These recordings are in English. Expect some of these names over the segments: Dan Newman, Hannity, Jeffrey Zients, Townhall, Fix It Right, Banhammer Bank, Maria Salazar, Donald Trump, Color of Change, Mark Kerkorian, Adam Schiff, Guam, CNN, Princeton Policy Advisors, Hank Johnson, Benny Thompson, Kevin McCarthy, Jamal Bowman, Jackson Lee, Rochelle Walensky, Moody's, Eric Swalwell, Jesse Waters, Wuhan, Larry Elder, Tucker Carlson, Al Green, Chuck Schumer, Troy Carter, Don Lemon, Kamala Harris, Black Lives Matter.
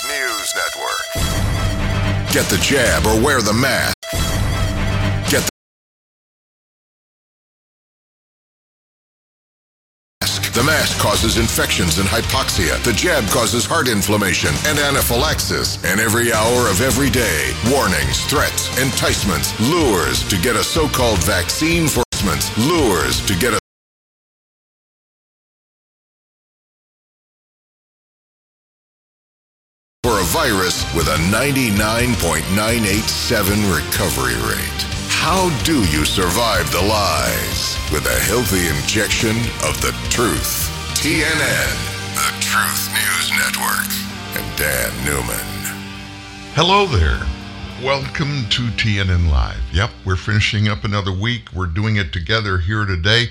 Fox News Network. Get the jab or wear the mask. Get the mask. The mask causes infections and hypoxia. The jab causes heart inflammation and anaphylaxis. And every hour of every day, warnings, threats, enticements, lures to get a so-called vaccine for lures to get a for a virus with a 99.987 recovery rate. How do you survive the lies? With a healthy injection of the truth. TNN, the Truth News Network, and Dan Newman. Hello there. Welcome to TNN Live. Yep, we're finishing up another week. We're doing it together here today,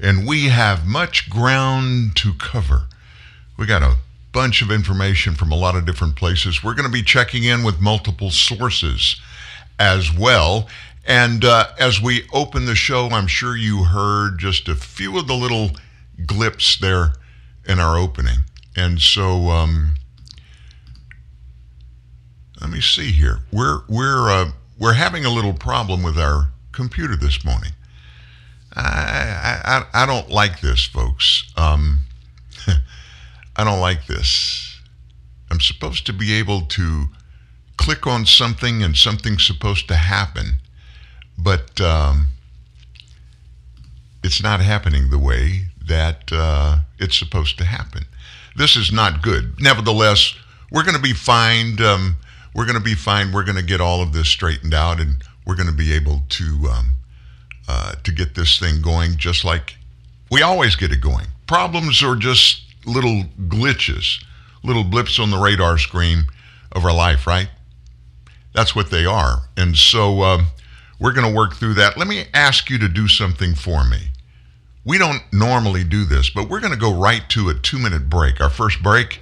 and we have much ground to cover. We got a bunch of information from a lot of different places. We're going to be checking in with multiple sources as well. And as we open the show, I'm sure you heard just a few of the little glips there in our opening. And so, let me see here. We're having a little problem with our computer this morning. I don't like this, folks. I don't like this. I'm supposed to be able to click on something and something's supposed to happen, but it's not happening the way that it's supposed to happen. This is not good. Nevertheless, we're going to be fine. We're going to be fine. We're going to get all of this straightened out, and we're going to be able to get this thing going just like we always get it going. Problems are just little glitches, little blips on the radar screen of our life, right? That's what they are. And so we're going to work through that. Let me ask you to do something for me. We don't normally do this, but we're going to go right to a 2-minute break, our first break.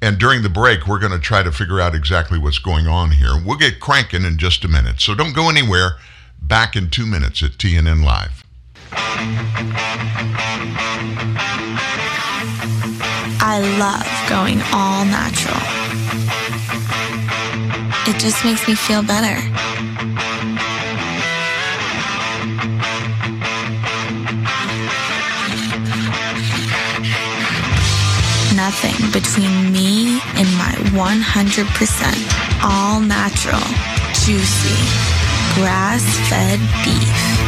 And during the break, we're going to try to figure out exactly what's going on here. We'll get cranking in just a minute. So don't go anywhere. Back in 2 minutes at TNN Live. I love going all natural. It just makes me feel better. Nothing between me and my 100% all natural, juicy, grass-fed beef.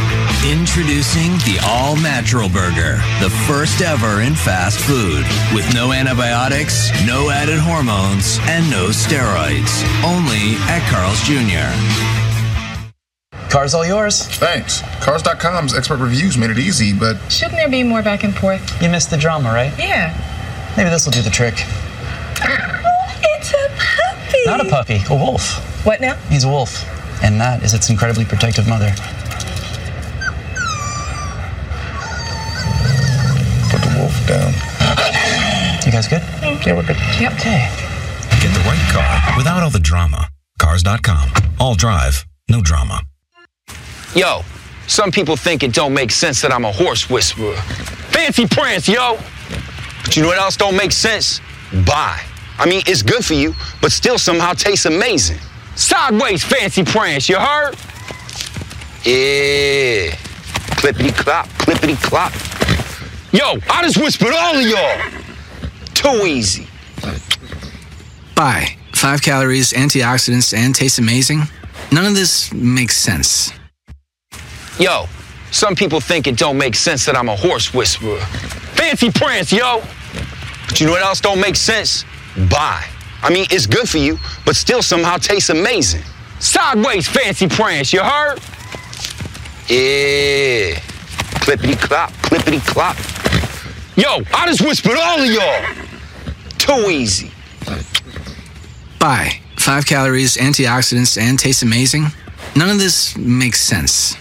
Introducing the All Natural Burger, the first ever in fast food, with no antibiotics, no added hormones, and no steroids. Only at Carl's Jr. Car's all yours. Thanks. Cars.com's expert reviews made it easy, but shouldn't there be more back and forth? You missed the drama, right? Yeah. Maybe this will do the trick. Oh, it's a puppy. Not a puppy, a wolf. What now? He's a wolf, and that is its incredibly protective mother. Put the wolf down. You guys good? Mm-hmm. Yeah, we're good. Yep. Okay. Get the right car without all the drama. Cars.com. All drive, no drama. Yo, some people think it don't make sense that I'm a horse whisperer. Fancy prance, yo. But you know what else don't make sense? Bye. I mean, it's good for you, but still somehow tastes amazing. Sideways fancy prance, you heard? Yeah. Clippity clop, clippity clop. Yo, I just whispered all of y'all. Too easy. Bye. 5 calories, antioxidants, and tastes amazing. None of this makes sense. Yo, some people think it don't make sense that I'm a horse whisperer. Fancy prance, yo. But you know what else don't make sense? Bye. I mean, it's good for you, but still somehow tastes amazing. Sideways fancy prance, you heard? Yeah. Clippity clop, clippity clop. Yo, I just whispered all of y'all. Too easy. Bye. 5 calories, antioxidants, and tastes amazing. None of this makes sense.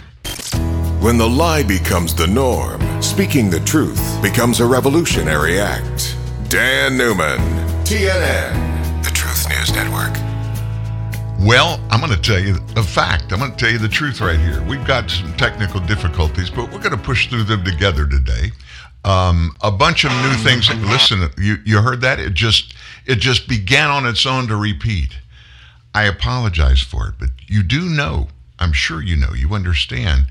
When the lie becomes the norm, speaking the truth becomes a revolutionary act. Dan Newman, TNN, the Truth News Network. Well, I'm going to tell you a fact. I'm going to tell you the truth right here. We've got some technical difficulties, but we're going to push through them together today. A bunch of new things. Listen, you heard that? It just It just began on its own to repeat. I apologize for it, but you do know, I'm sure you know, you understand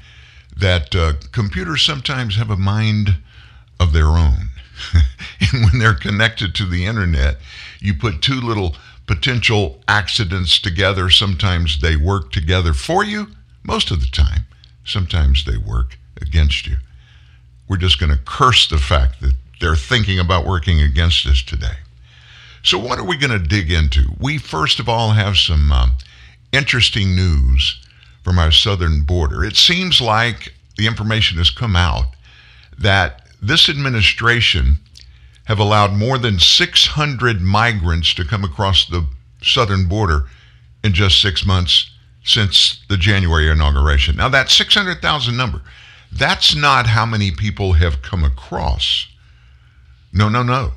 that computers sometimes have a mind of their own. And when they're connected to the internet, you put two little potential accidents together. Sometimes they work together for you, most of the time. Sometimes they work against you. We're just going to curse the fact that they're thinking about working against us today. So what are we going to dig into? We, first of all, have some interesting news from our southern border. It seems like the information has come out that this administration have allowed more than 600 migrants to come across the southern border in just 6 months since the January inauguration. Now, that 600,000 number, that's not how many people have come across. No, no, no.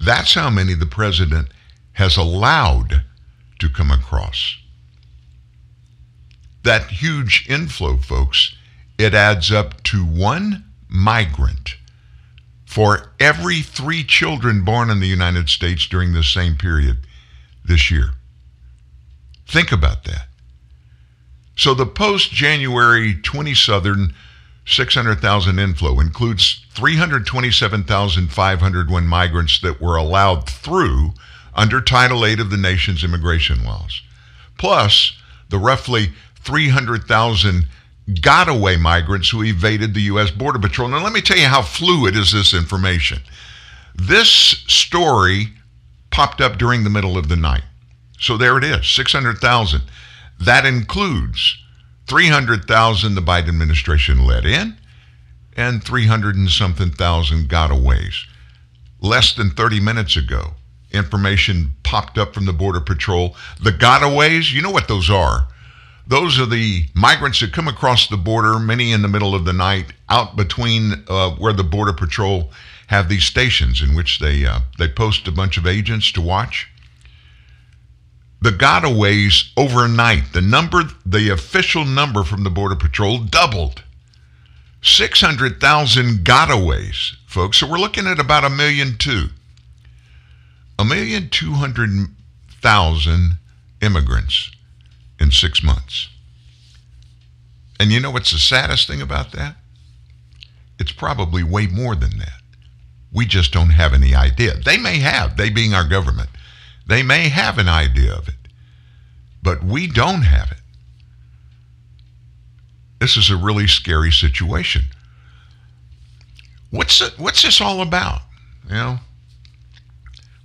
That's how many the president has allowed to come across. That huge inflow, folks, it adds up to one migrant for every 3 children born in the United States during the same period this year. Think about that. So the post-January 20 Southern 600,000 inflow includes 327,501 migrants that were allowed through under Title VIII of the nation's immigration laws, plus the roughly 300,000 got-away migrants who evaded the U.S. Border Patrol. Now, let me tell you how fluid is this information. This story popped up during the middle of the night. So there it is, 600,000. That includes 300,000 the Biden administration let in, and 300 and something thousand gotaways. Less than 30 minutes ago, information popped up from the Border Patrol. The gotaways, you know what those are. Those are the migrants that come across the border, many in the middle of the night, out between where the Border Patrol have these stations in which they post a bunch of agents to watch. The gotaways overnight, the official number from the Border Patrol doubled. 600,000 gotaways, folks. So we're looking at about 1,200,000. 1,200,000 immigrants in 6 months. And you know what's the saddest thing about that? It's probably way more than that. We just don't have any idea. They may have, they being our government. They may have an idea of it, but we don't have it. This is a really scary situation. What's this all about? You know,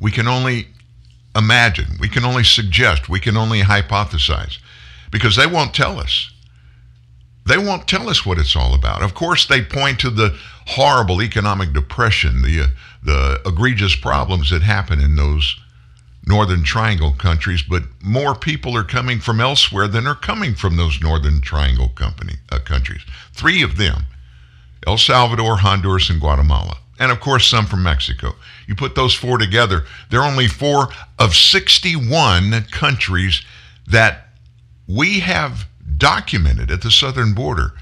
we can only imagine, we can only suggest, we can only hypothesize, because they won't tell us. They won't tell us what it's all about. Of course, they point to the horrible economic depression, the egregious problems that happen in those Northern Triangle countries, but more people are coming from elsewhere than are coming from those Northern Triangle countries. 3 of them, El Salvador, Honduras, and Guatemala. And of course, some from Mexico. You put those 4 together, they're only 4 of 61 countries that we have documented at the southern border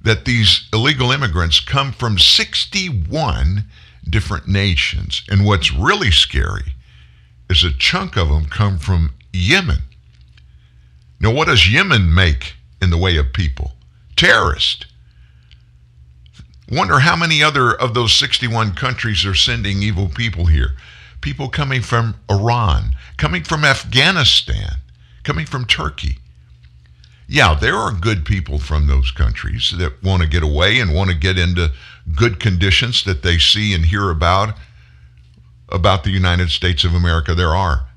that these illegal immigrants come from 61 different nations. And what's really scary is a chunk of them come from Yemen. Now, what does Yemen make in the way of people? Terrorist. Wonder how many other of those 61 countries are sending evil people here. People coming from Iran, coming from Afghanistan, coming from Turkey. Yeah, there are good people from those countries that want to get away and want to get into good conditions that they see and hear about the United States of America. There are.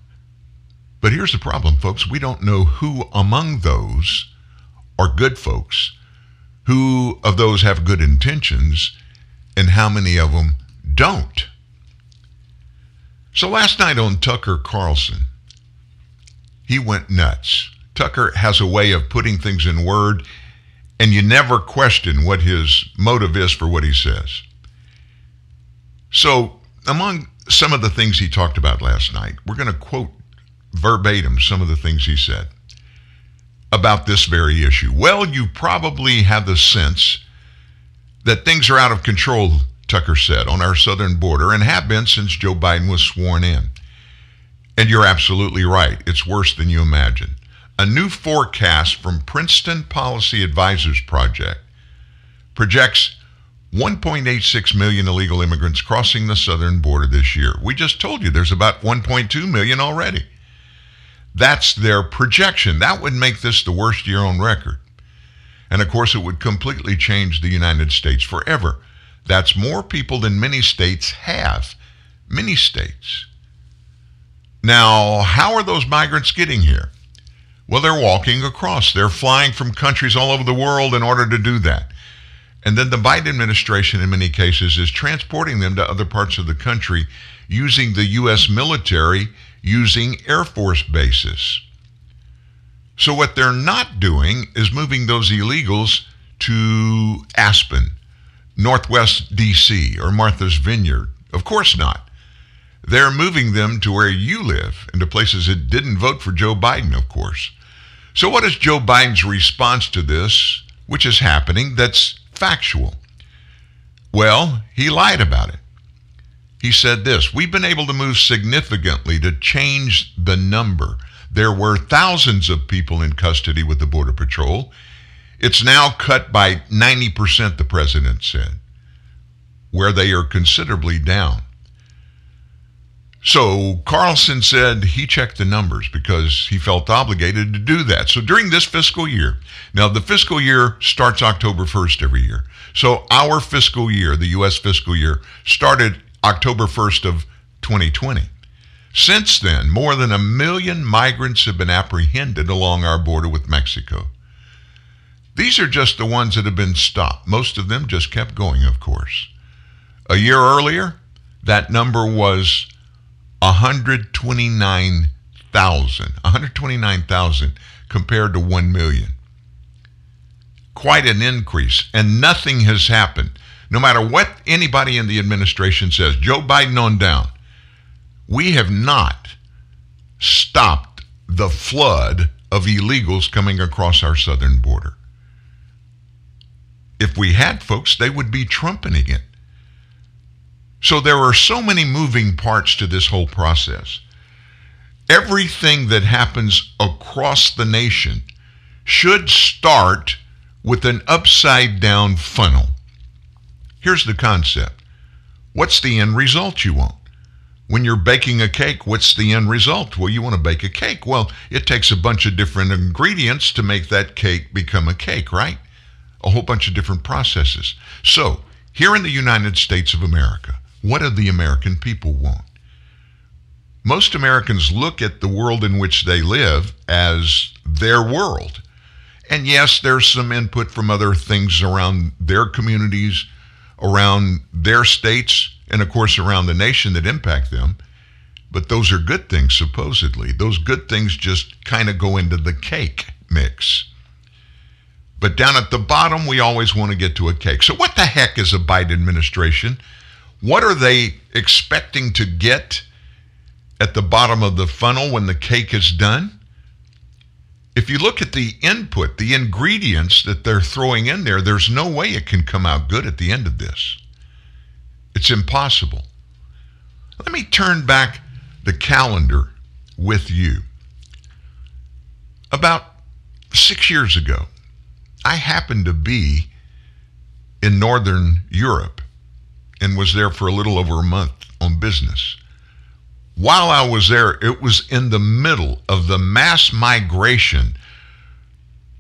But here's the problem, folks. We don't know who among those are good folks, who of those have good intentions, and how many of them don't. So last night on Tucker Carlson, he went nuts. Tucker has a way of putting things in word, and you never question what his motive is for what he says. So among some of the things he talked about last night, we're going to quote verbatim some of the things he said about this very issue. Well, you probably have the sense that things are out of control, Tucker said, on our southern border, and have been since Joe Biden was sworn in. And you're absolutely right. It's worse than you imagine. A new forecast from Princeton Policy Advisors projects 1.86 million illegal immigrants crossing the southern border this year. We just told you there's about 1.2 million already. That's their projection. That would make this the worst year on record. And of course, it would completely change the United States forever. That's more people than many states have. Many states. Now, how are those migrants getting here? Well, they're walking across. They're flying from countries all over the world in order to do that. And then the Biden administration, in many cases, is transporting them to other parts of the country using the U.S. military, using Air Force bases. So what they're not doing is moving those illegals to Aspen, Northwest D.C., or Martha's Vineyard. Of course not. They're moving them to where you live and to places that didn't vote for Joe Biden, of course. So what is Joe Biden's response to this, which is happening, that's factual? Well, he lied about it. He said this: we've been able to move significantly to change the number. There were thousands of people in custody with the Border Patrol. It's now cut by 90%, the president said, where they are considerably down. So Carlson said he checked the numbers because he felt obligated to do that. So during this fiscal year, now the fiscal year starts October 1st every year. So our fiscal year, the U.S. fiscal year, started October 1st of 2020. Since then, more than 1 million migrants have been apprehended along our border with Mexico. These are just the ones that have been stopped. Most of them just kept going, of course. A year earlier, that number was 129,000 compared to 1 million. Quite an increase, and nothing has happened. No matter what anybody in the administration says, Joe Biden on down, we have not stopped the flood of illegals coming across our southern border. If we had, folks, they would be trumpeting it. So there are so many moving parts to this whole process. Everything that happens across the nation should start with an upside-down funnel. Here's the concept. What's the end result you want? When you're baking a cake, what's the end result? Well, you want to bake a cake. Well, it takes a bunch of different ingredients to make that cake become a cake, right? A whole bunch of different processes. So, here in the United States of America, what do the American people want? Most Americans look at the world in which they live as their world. And yes, there's some input from other things around their communities, around their states, and of course around the nation that impact them. But those are good things, supposedly. Those good things just kind of go into the cake mix. But down at the bottom, we always want to get to a cake. So what the heck is a Biden administration? What are they expecting to get at the bottom of the funnel when the cake is done? If you look at the input, the ingredients that they're throwing in there, there's no way it can come out good at the end of this. It's impossible. Let me turn back the calendar with you. About 6 years ago, I happened to be in Northern Europe and was there for a little over a month on business. While I was there, it was in the middle of the mass migration,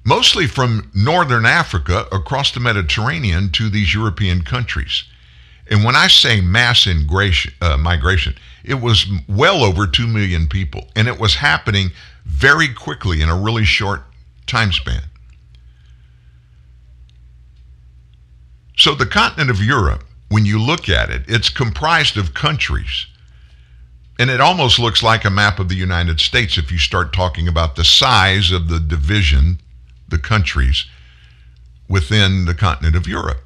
mostly from Northern Africa across the Mediterranean to these European countries. And when I say mass migration, it was well over 2 million people, and it was happening very quickly in a really short time span. So the continent of Europe, when you look at it, it's comprised of countries. And it almost looks like a map of the United States if you start talking about the size of the division, the countries within the continent of Europe.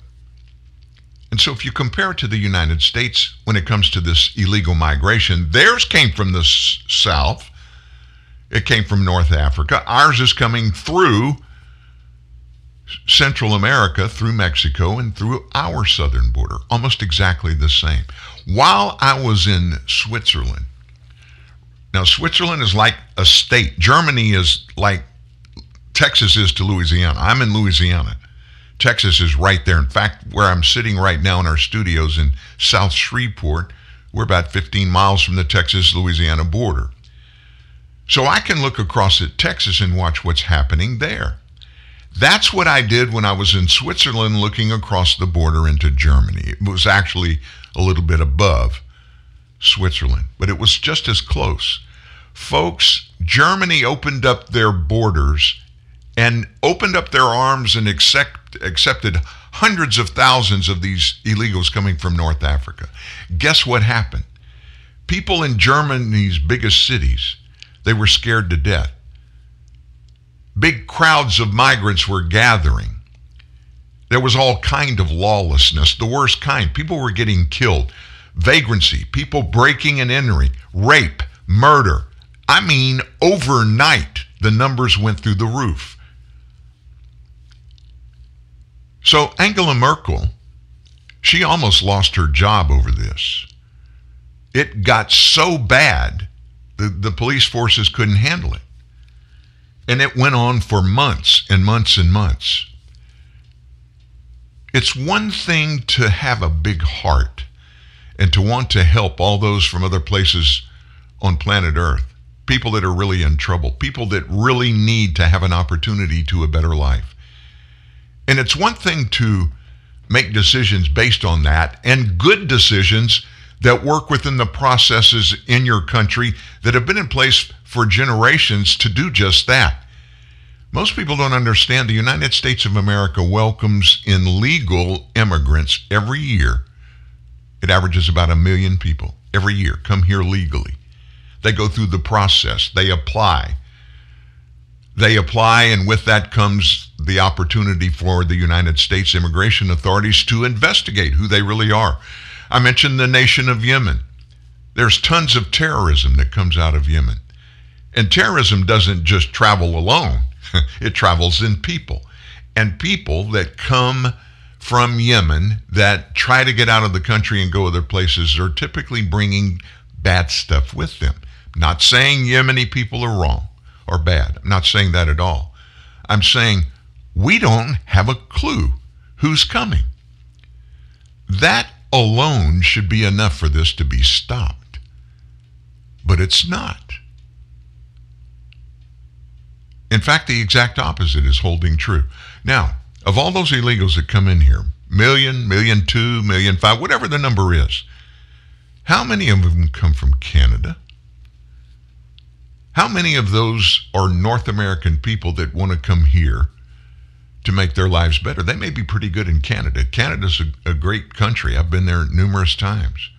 And so if you compare it to the United States, when it comes to this illegal migration, theirs came from the south. It came from North Africa. Ours is coming through Central America, through Mexico, and through our southern border, almost exactly the same. While I was in Switzerland, Now, Switzerland is like a state. Germany is like Texas is to Louisiana. I'm in Louisiana. Texas is right there. In fact, where I'm sitting right now in our studios in South Shreveport, we're about 15 miles from the Texas-Louisiana border. So I can look across at Texas and watch what's happening there. That's what I did when I was in Switzerland looking across the border into Germany. It was actually a little bit above Switzerland, but it was just as close. Folks, Germany opened up their borders and opened up their arms and accepted hundreds of thousands of these illegals coming from North Africa. Guess what happened? People in Germany's biggest cities, they were scared to death. Big crowds of migrants were gathering. There was all kind of lawlessness, the worst kind. People were getting killed. Vagrancy, people breaking and entering, rape, murder. I mean, overnight, the numbers went through the roof. So Angela Merkel, she almost lost her job over this. It got so bad, the police forces couldn't handle it. And it went on for months and months and months. It's one thing to have a big heart and to want to help all those from other places on planet Earth, people that are really in trouble, people that really need to have an opportunity to a better life. And it's one thing to make decisions based on that, and good decisions that work within the processes in your country that have been in place for generations to do just that. Most people don't understand the United States of America welcomes in legal immigrants every year. It averages about 1 million people every year come here legally. They go through the process. They apply. They apply, and with that comes the opportunity for the United States immigration authorities to investigate who they really are. I mentioned the nation of Yemen. There's tons of terrorism that comes out of Yemen. And terrorism doesn't just travel alone. It travels in people. And people that come from Yemen that try to get out of the country and go other places are typically bringing bad stuff with them. I'm not saying Yemeni people are wrong or bad. I'm not saying that at all. I'm saying we don't have a clue who's coming. That alone should be enough for this to be stopped. But it's not. In fact, the exact opposite is holding true. Now, of all those illegals that come in here, 1 million, 1.2 million, 1.5 million, whatever the number is, how many of them come from Canada? How many of those are North American people that want to come here to make their lives better? They may be pretty good in Canada. Canada's a great country. I've been there numerous times.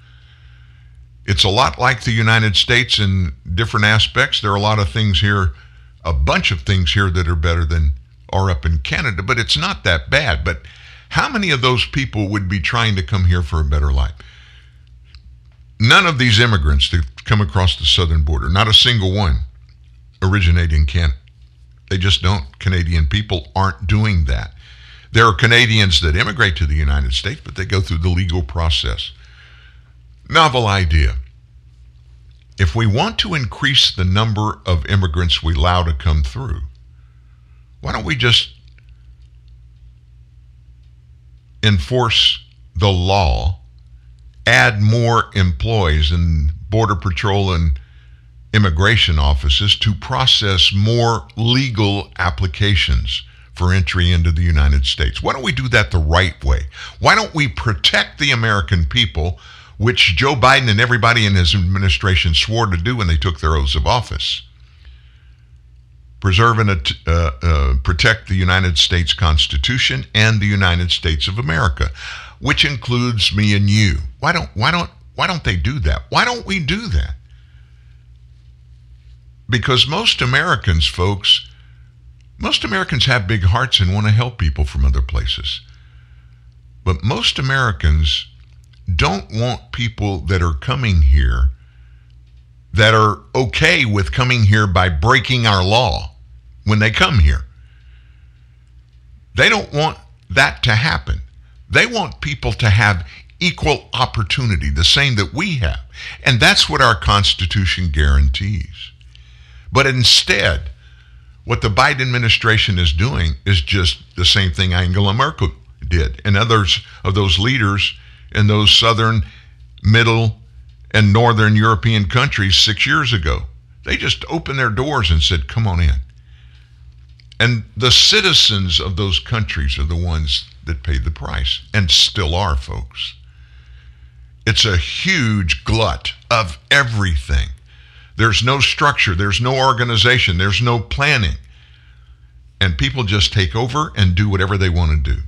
It's a lot like the United States in different aspects. There are a lot of things here, a bunch of things here that are better than are up in Canada, but it's not that bad. But how many of those people would be trying to come here for a better life? None of these immigrants that come across the southern border, not a single one, originate in Canada. They just don't. Canadian people aren't doing that. There are Canadians that immigrate to the United States, but they go through the legal process. Novel idea. If we want to increase the number of immigrants we allow to come through, why don't we just enforce the law, add more employees in Border Patrol and immigration offices to process more legal applications for entry into the United States? Why don't we do that the right way? Why don't we protect the American people, which Joe Biden and everybody in his administration swore to do when they took their oaths of office? Preserve and protect the United States Constitution and the United States of America, which includes me and you. Why don't they do that? Why don't we do that? Because most Americans, folks, most Americans have big hearts and want to help people from other places. But most Americans don't want people that are coming here that are okay with coming here by breaking our law when they come here. They don't want that to happen. They want people to have equal opportunity, the same that we have. And that's what our Constitution guarantees. But instead, what the Biden administration is doing is just the same thing Angela Merkel did and others of those leaders in those southern, middle, and northern European countries 6 years ago. They just opened their doors and said, come on in. And the citizens of those countries are the ones that paid the price, and still are, folks. It's a huge glut of everything. There's no structure, there's no organization, there's no planning. And people just take over and do whatever they want to do.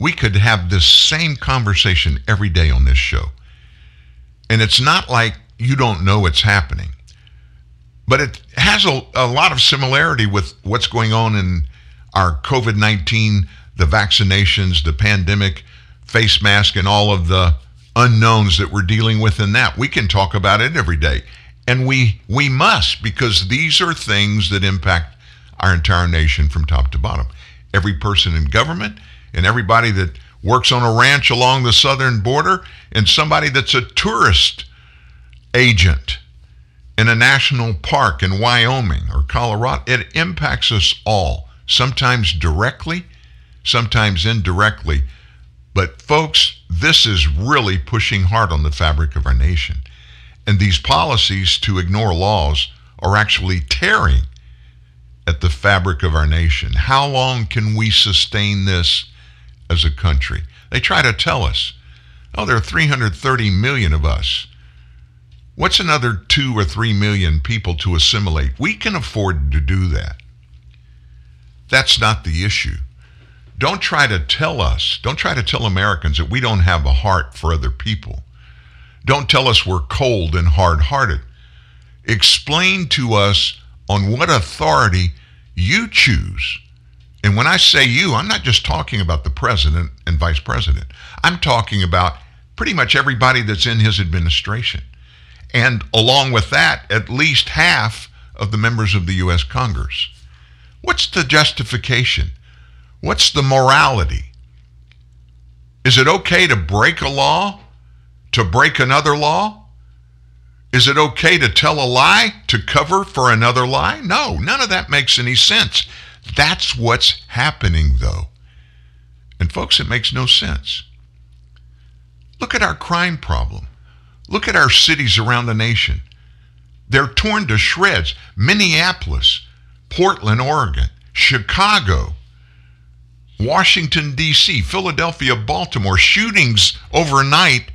We could have this same conversation every day on this show. And it's not like you don't know it's happening. But it has a lot of similarity with what's going on in our COVID-19, the vaccinations, the pandemic, face mask, and all of the unknowns that we're dealing with in that. We can talk about it every day. And we must, because these are things that impact our entire nation from top to bottom. Every person in government and everybody that works on a ranch along the southern border and somebody that's a tourist agent in a national park in Wyoming or Colorado. It impacts us all, sometimes directly, sometimes indirectly. But folks, this is really pushing hard on the fabric of our nation. And these policies to ignore laws are actually tearing at the fabric of our nation. How long can we sustain this as a country? They try to tell us, oh, there are 330 million of us. What's another 2 or 3 million people to assimilate? We can afford to do that. That's not the issue. Don't try to tell us, don't try to tell Americans that we don't have a heart for other people. Don't tell us we're cold and hard-hearted. Explain to us on what authority you choose. And when I say you, I'm not just talking about the president and vice president. I'm talking about pretty much everybody that's in his administration. And along with that, at least half of the members of the U.S. Congress. What's the justification? What's the morality? Is it okay to break a law? To break another law? Is it okay to tell a lie? To cover for another lie? No, none of that makes any sense. That's what's happening, though. And folks, it makes no sense. Look at our crime problem. Look at our cities around the nation. They're torn to shreds. Minneapolis, Portland, Oregon, Chicago, Washington, D.C., Philadelphia, Baltimore. Shootings overnight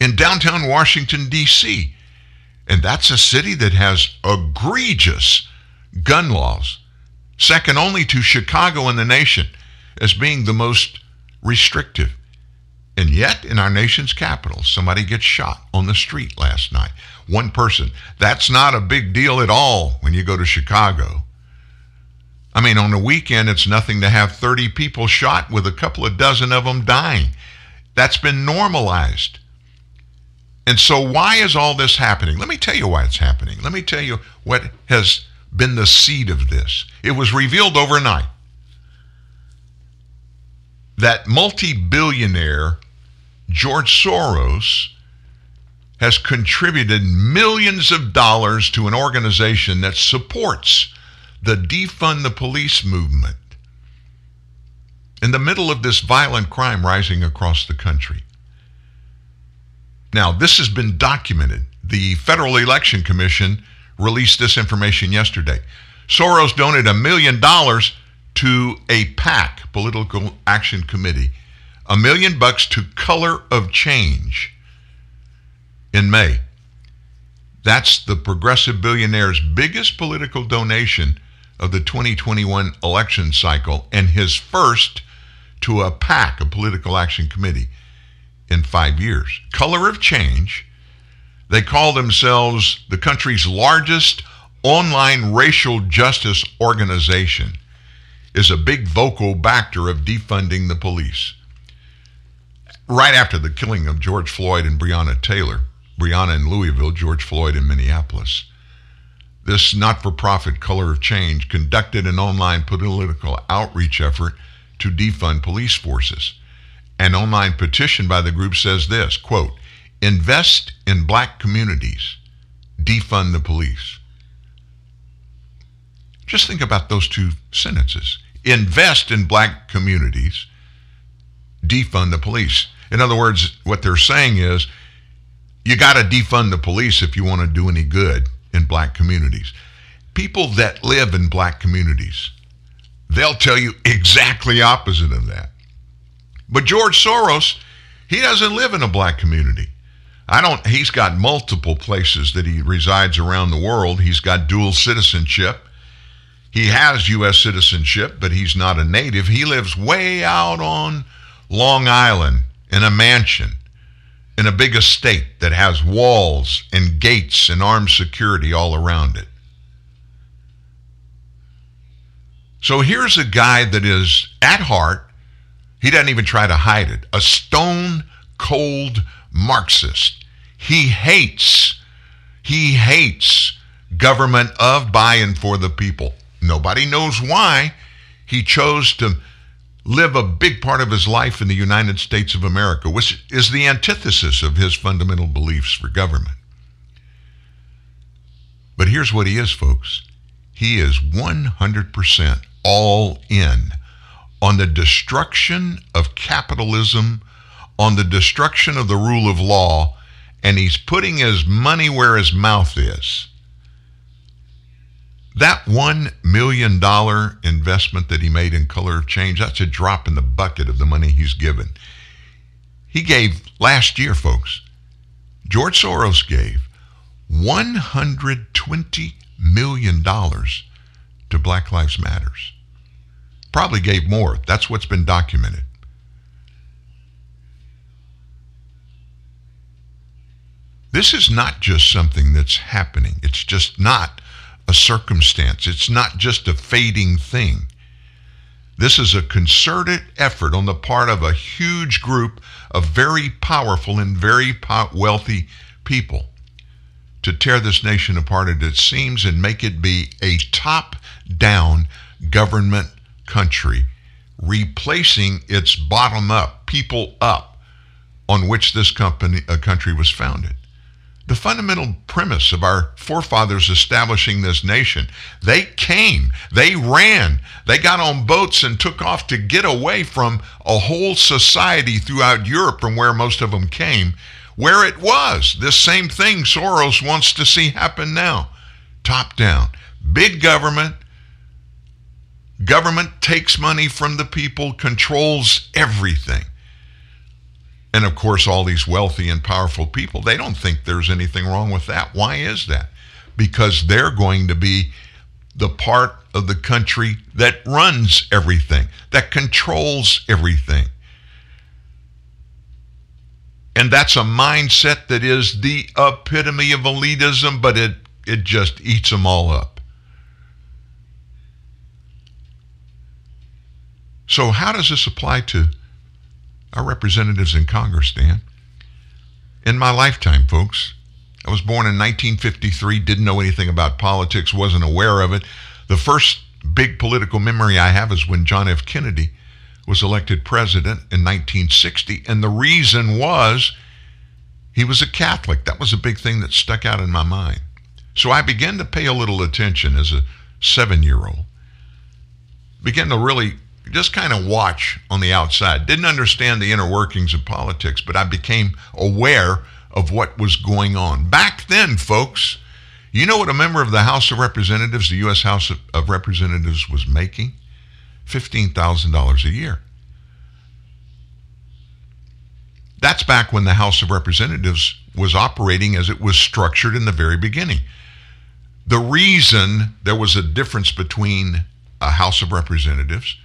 in downtown Washington, D.C. And that's a city that has egregious gun laws, second only to Chicago in the nation as being the most restrictive. And yet, in our nation's capital, somebody gets shot on the street last night. One person. That's not a big deal at all when you go to Chicago. I mean, on the weekend, it's nothing to have 30 people shot with a couple of dozen of them dying. That's been normalized. And so why is all this happening? Let me tell you why it's happening. Let me tell you what has been the seed of this. It was revealed overnight that multi-billionaire George Soros has contributed millions of dollars to an organization that supports the defund the police movement in the middle of this violent crime rising across the country. Now, this has been documented. The Federal Election Commission released this information yesterday. Soros donated $1 million to a PAC, Political Action Committee, $1 million to Color of Change in May. That's the progressive billionaire's biggest political donation of the 2021 election cycle and his first to a PAC, a Political Action Committee, in 5 years. Color of Change, they call themselves the country's largest online racial justice organization, is a big vocal backer of defunding the police. Right after the killing of George Floyd and Breonna Taylor, Breonna in Louisville, George Floyd in Minneapolis, this not-for-profit Color of Change conducted an online political outreach effort to defund police forces. An online petition by the group says this, quote, invest in black communities, defund the police. Just think about those two sentences. Invest in black communities, defund the police. In other words, what they're saying is, you got to defund the police if you want to do any good in black communities. People that live in black communities, they'll tell you exactly opposite of that. But George Soros, he doesn't live in a black community. He's got multiple places that he resides around the world. He's got dual citizenship. He has U.S. citizenship, but he's not a native. He lives way out on Long Island in a mansion, in a big estate that has walls and gates and armed security all around it. So here's a guy that is, at heart, he doesn't even try to hide it, a stone-cold Marxist. He hates government of, by, and for the people. Nobody knows why. He chose to live a big part of his life in the United States of America, which is the antithesis of his fundamental beliefs for government. But here's what he is, folks. He is 100% all in on the destruction of capitalism, on the destruction of the rule of law, and he's putting his money where his mouth is. That $1 million investment that he made in Color of Change, that's a drop in the bucket of the money he's given. He gave last year, folks, George Soros gave $120 million to Black Lives Matter. Probably gave more. That's what's been documented. This is not just something that's happening. It's just not a circumstance. It's not just a fading thing. This is a concerted effort on the part of a huge group of very powerful and very wealthy people to tear this nation apart at its seams and make it be a top-down government country, replacing its bottom-up, people-up, on which this country was founded. The fundamental premise of our forefathers establishing this nation, they came, they ran, they got on boats and took off to get away from a whole society throughout Europe from where most of them came, where it was. This same thing Soros wants to see happen now. Top down. Big government. Government takes money from the people, controls everything. And of course, all these wealthy and powerful people, they don't think there's anything wrong with that. Why is that? Because they're going to be the part of the country that runs everything, that controls everything. And that's a mindset that is the epitome of elitism, but it just eats them all up. So how does this apply to our representatives in Congress, Dan? In my lifetime, folks, I was born in 1953, didn't know anything about politics, wasn't aware of it. The first big political memory I have is when John F. Kennedy was elected president in 1960, and the reason was he was a Catholic. That was a big thing that stuck out in my mind. So I began to pay a little attention as a 7-year-old. Began to really just kind of watch on the outside. Didn't understand the inner workings of politics, but I became aware of what was going on. Back then, folks, you know what a member of the House of Representatives, the U.S. House of Representatives, was making? $15,000 a year. That's back when the House of Representatives was operating as it was structured in the very beginning. The reason there was a difference between a House of Representatives,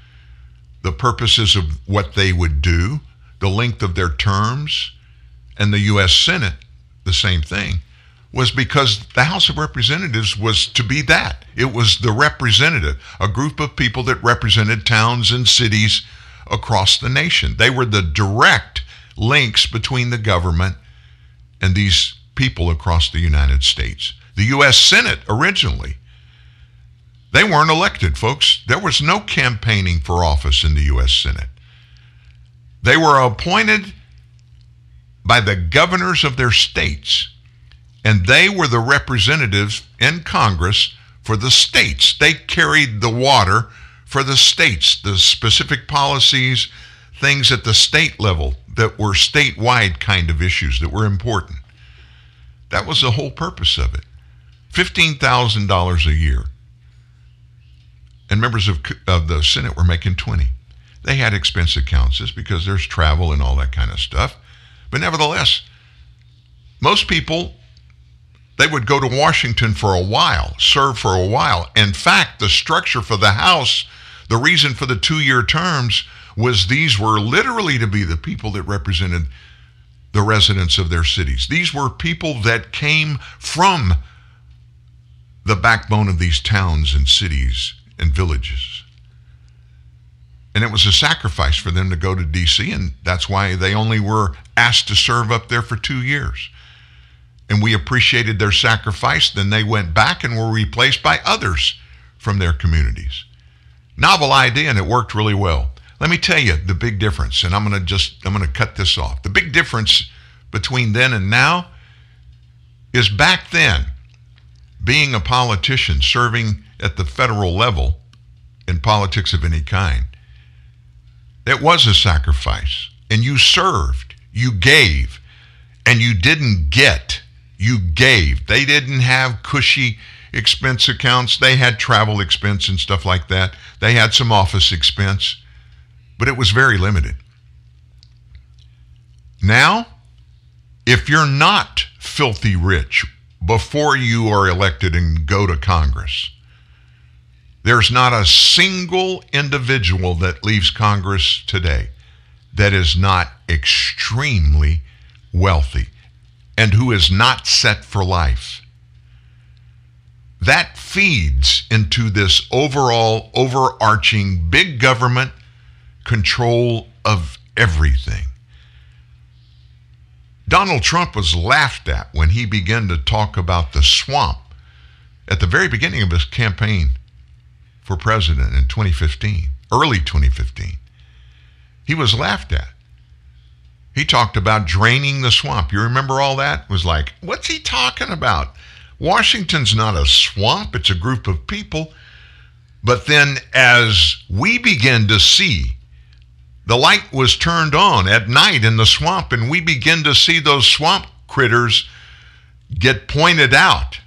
the purposes of what they would do, the length of their terms, and the U.S. Senate, the same thing, was because the House of Representatives was to be that. It was the representative, a group of people that represented towns and cities across the nation. They were the direct links between the government and these people across the United States. The U.S. Senate originally They weren't elected, folks. There was no campaigning for office in the U.S. Senate. They were appointed by the governors of their states, and they were the representatives in Congress for the states. They carried the water for the states, the specific policies, things at the state level that were statewide kind of issues that were important. That was the whole purpose of it. $15,000 a year. And members of the Senate were making $20,000. They had expense accounts just because there's travel and all that kind of stuff. But nevertheless, most people, they would go to Washington for a while, serve for a while. In fact, the structure for the House, the reason for the two-year terms was these were literally to be the people that represented the residents of their cities. These were people that came from the backbone of these towns and cities and villages. And it was a sacrifice for them to go to D.C., and that's why they only were asked to serve up there for 2 years. And we appreciated their sacrifice. Then they went back and were replaced by others from their communities. Novel idea, and it worked really well. Let me tell you the big difference, and I'm going to cut this off. The big difference between then and now is back then, being a politician, serving at the federal level in politics of any kind, it was a sacrifice, and you served, you gave, and you didn't get, you gave. They didn't have cushy expense accounts. They had travel expense and stuff like that. They had some office expense, but it was very limited. Now, if you're not filthy rich before you are elected and go to Congress, there's not a single individual that leaves Congress today that is not extremely wealthy and who is not set for life. That feeds into this overall, overarching big government control of everything. Donald Trump was laughed at when he began to talk about the swamp at the very beginning of his campaign for president in 2015, early 2015. He was laughed at. He talked about draining the swamp. You remember all that? It was like, what's he talking about? Washington's not a swamp, it's a group of people. But then as we begin to see, the light was turned on at night in the swamp, and we begin to see those swamp critters get pointed out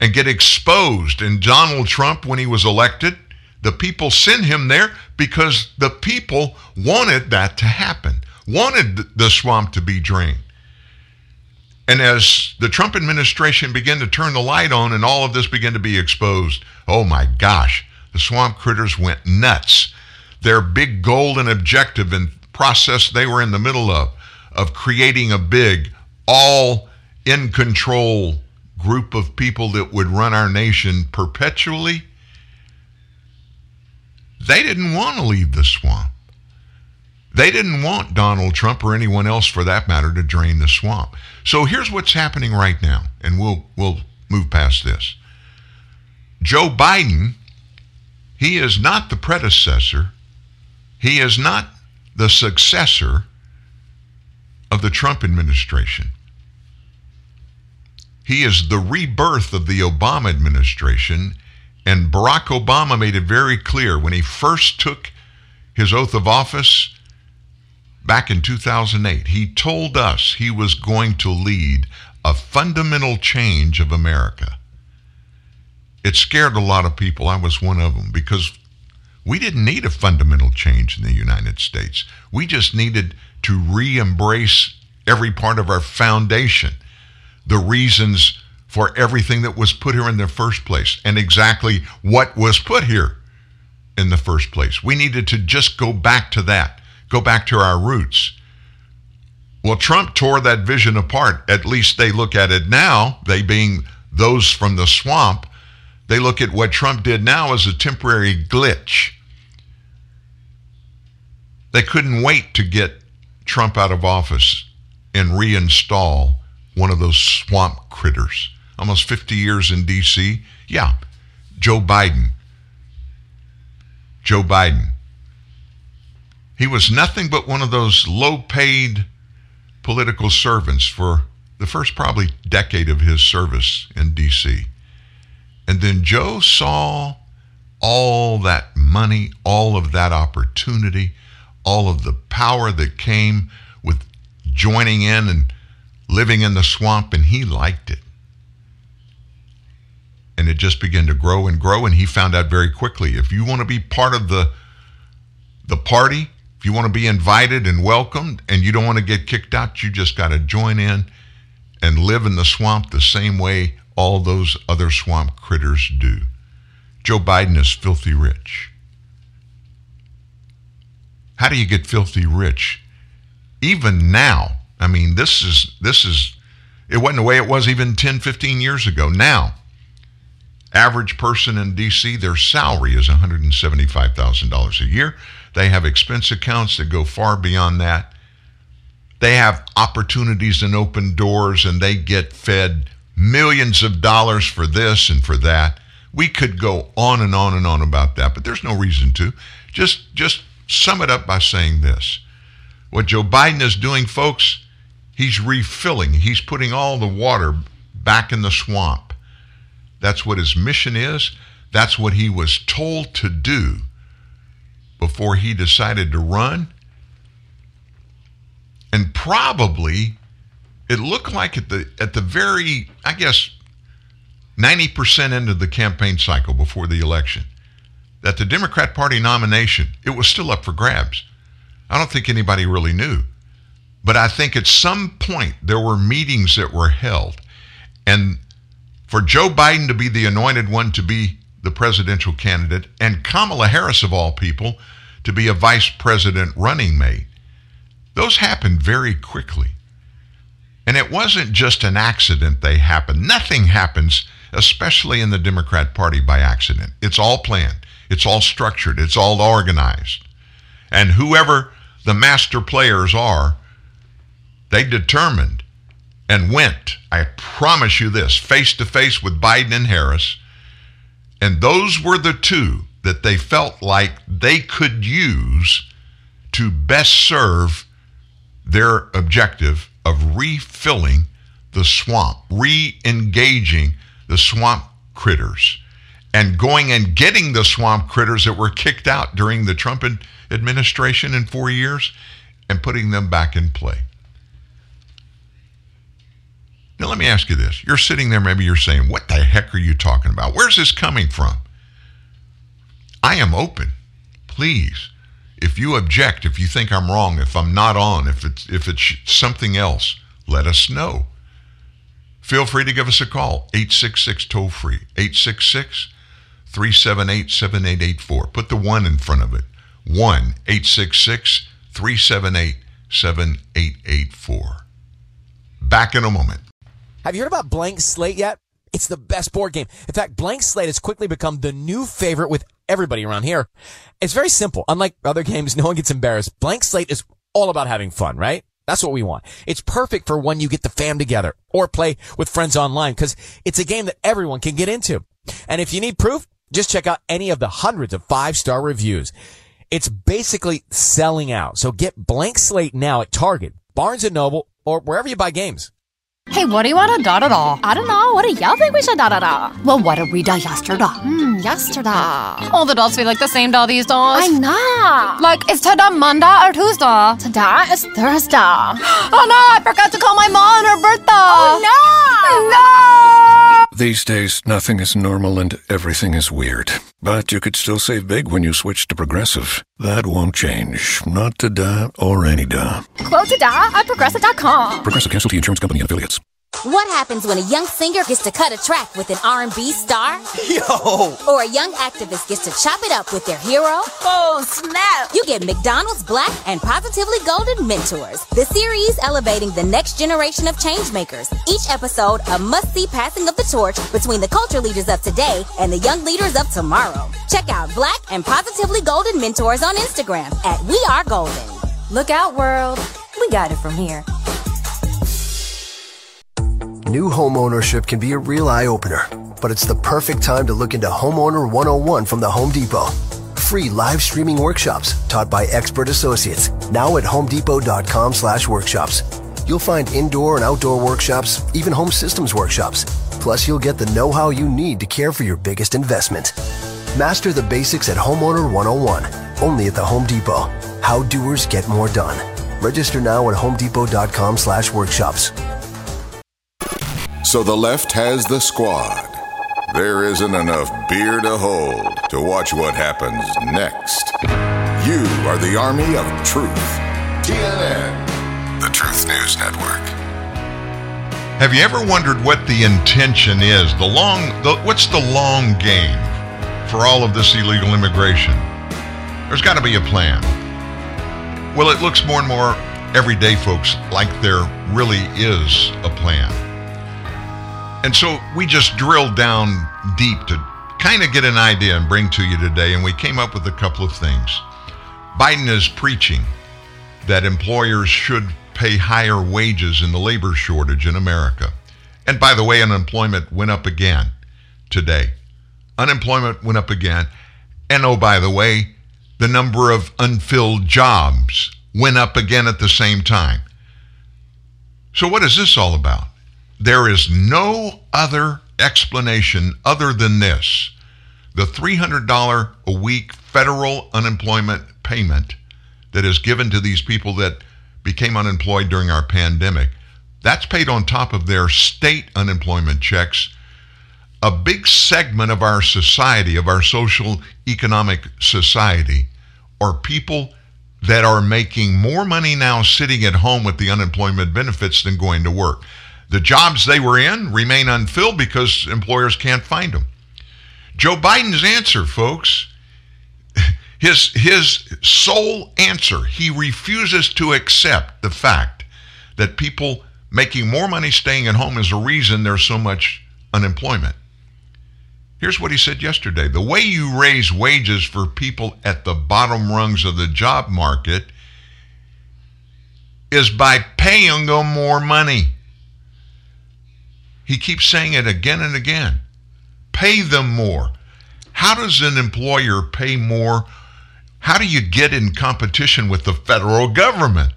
and get exposed. And Donald Trump, when he was elected, the people sent him there because the people wanted that to happen, wanted the swamp to be drained. And as the Trump administration began to turn the light on and all of this began to be exposed, oh my gosh, the swamp critters went nuts. Their big goal and objective and process they were in the middle of creating a big, all in control group of people that would run our nation perpetually, they didn't want to leave the swamp. They didn't want Donald Trump or anyone else for that matter to drain the swamp. So here's what's happening right now, and we'll move past this. Joe Biden, he is not the predecessor. He is not the successor of the Trump administration. He is the rebirth of the Obama administration, and Barack Obama made it very clear when he first took his oath of office back in 2008. He told us he was going to lead a fundamental change of America. It scared a lot of people. I was one of them, because we didn't need a fundamental change in the United States. We just needed to re-embrace every part of our foundation, the reasons for everything that was put here in the first place, and exactly what was put here in the first place. We needed to just go back to that, go back to our roots. Well, Trump tore that vision apart. At least they look at it now, they being those from the swamp, they look at what Trump did now as a temporary glitch. They couldn't wait to get Trump out of office and reinstall one of those swamp critters. Almost 50 years in D.C. Yeah, Joe Biden Joe Biden. He was nothing but one of those low-paid political servants for the first probably decade of his service in D.C. And then Joe saw all that money, all of that opportunity, all of the power that came with joining in and living in the swamp, and he liked it. And it just began to grow, and he found out very quickly, if you want to be part of the party, if you want to be invited and welcomed, and you don't want to get kicked out, you just got to join in and live in the swamp the same way all those other swamp critters do. Joe Biden is filthy rich. How do you get filthy rich? Even now, I mean, this is it wasn't the way it was even 10, 15 years ago. Now, average person in D.C., their salary is $175,000 a year. They have expense accounts that go far beyond that. They have opportunities and open doors, and they get fed millions of dollars for this and for that. We could go on and on and on about that, but there's no reason to. Just sum it up by saying this. What Joe Biden is doing, folks, he's refilling. He's putting all the water back in the swamp. That's what his mission is. That's what he was told to do before he decided to run. And probably, it looked like at the very, I guess, 90% into the campaign cycle before the election, that the Democrat Party nomination, it was still up for grabs. I don't think anybody really knew. But I think at some point there were meetings that were held. And for Joe Biden to be the anointed one to be the presidential candidate, and Kamala Harris, of all people, to be a vice president running mate, those happened very quickly. And it wasn't just an accident they happened. Nothing happens, especially in the Democrat Party, by accident. It's all planned. It's all structured. It's all organized. And whoever the master players are, they determined and went, I promise you this, face to face with Biden and Harris. And those were the two that they felt like they could use to best serve their objective of refilling the swamp, re-engaging the swamp critters, and going and getting the swamp critters that were kicked out during the Trump administration in 4 years and putting them back in play. Now, let me ask you this. You're sitting there, maybe you're saying, what the heck are you talking about? Where's this coming from? I am open. Please, if you object, if you think I'm wrong, if I'm not on, if it's something else, let us know. Feel free to give us a call, 866-TOLL-FREE, 866-378-7884. Put the one in front of it, 1-866-378-7884. Back in a moment. Have you heard about Blank Slate yet? It's the best board game. In fact, Blank Slate has quickly become the new favorite with everybody around here. It's very simple. Unlike other games, no one gets embarrassed. Blank Slate is all about having fun, right? That's what we want. It's perfect for when you get the fam together or play with friends online because it's a game that everyone can get into. And if you need proof, just check out any of the hundreds of five-star reviews. It's basically selling out. So get Blank Slate now at Target, Barnes & Noble, or wherever you buy games. Hey, what do you want to da-da-da? I don't know. What do y'all think we should da-da-da? Well, what did we do yesterday? Yesterday. All the dolls feel like the same doll these dolls. I know. Like, is today Monday or Tuesday? Today is Thursday. Oh, no, I forgot to call my mom on her birthday. Oh, no. No. These days, nothing is normal and everything is weird. But you could still save big when you switch to Progressive. That won't change. Not today or any day. Quote today at Progressive.com. Progressive Casualty Insurance Company and affiliates. What happens when a young singer gets to cut a track with an R&B star? Yo! Or a young activist gets to chop it up with their hero? Oh, snap! You get McDonald's Black and Positively Golden Mentors, the series elevating the next generation of changemakers. Each episode, a must-see passing of the torch between the culture leaders of today and the young leaders of tomorrow. Check out Black and Positively Golden Mentors on Instagram at We Are Golden. Look out, world. We got it from here. New home ownership can be a real eye-opener, but it's the perfect time to look into Homeowner 101 from the Home Depot. free live streaming workshops taught by expert associates now at homedepot.com/workshops. You'll find indoor and outdoor workshops, even home systems workshops. Plus, you'll get the know-how you need to care for your biggest investment. Master the basics at Homeowner 101, only at the Home Depot. How doers get more done. Register now at homedepot.com/workshops. So the left has the squad. There isn't enough beer to hold to watch what happens next. You are the army of truth. TNN, the Truth News Network. Have you ever wondered what the intention is? What's the long game for all of this illegal immigration? There's got to be a plan. Well, it looks more and more every day, folks, like there really is a plan. And so we just drilled down deep to kind of get an idea and bring to you today, and we came up with a couple of things. Biden is preaching that employers should pay higher wages in the labor shortage in America. And by the way, unemployment went up again today. Unemployment went up again. And oh, by the way, the number of unfilled jobs went up again at the same time. So what is this all about? There is no other explanation other than this. The $300 a week federal unemployment payment that is given to these people that became unemployed during our pandemic, that's paid on top of their state unemployment checks. A big segment of our society, of our social economic society, are people that are making more money now sitting at home with the unemployment benefits than going to work. The jobs they were in remain unfilled because employers can't find them. Joe Biden's answer, folks, his sole answer, he refuses to accept the fact that people making more money staying at home is the reason there's so much unemployment. Here's what he said yesterday. The way you raise wages for people at the bottom rungs of the job market is by paying them more money. He keeps saying it again and again. Pay them more. How does an employer pay more? How do you get in competition with the federal government?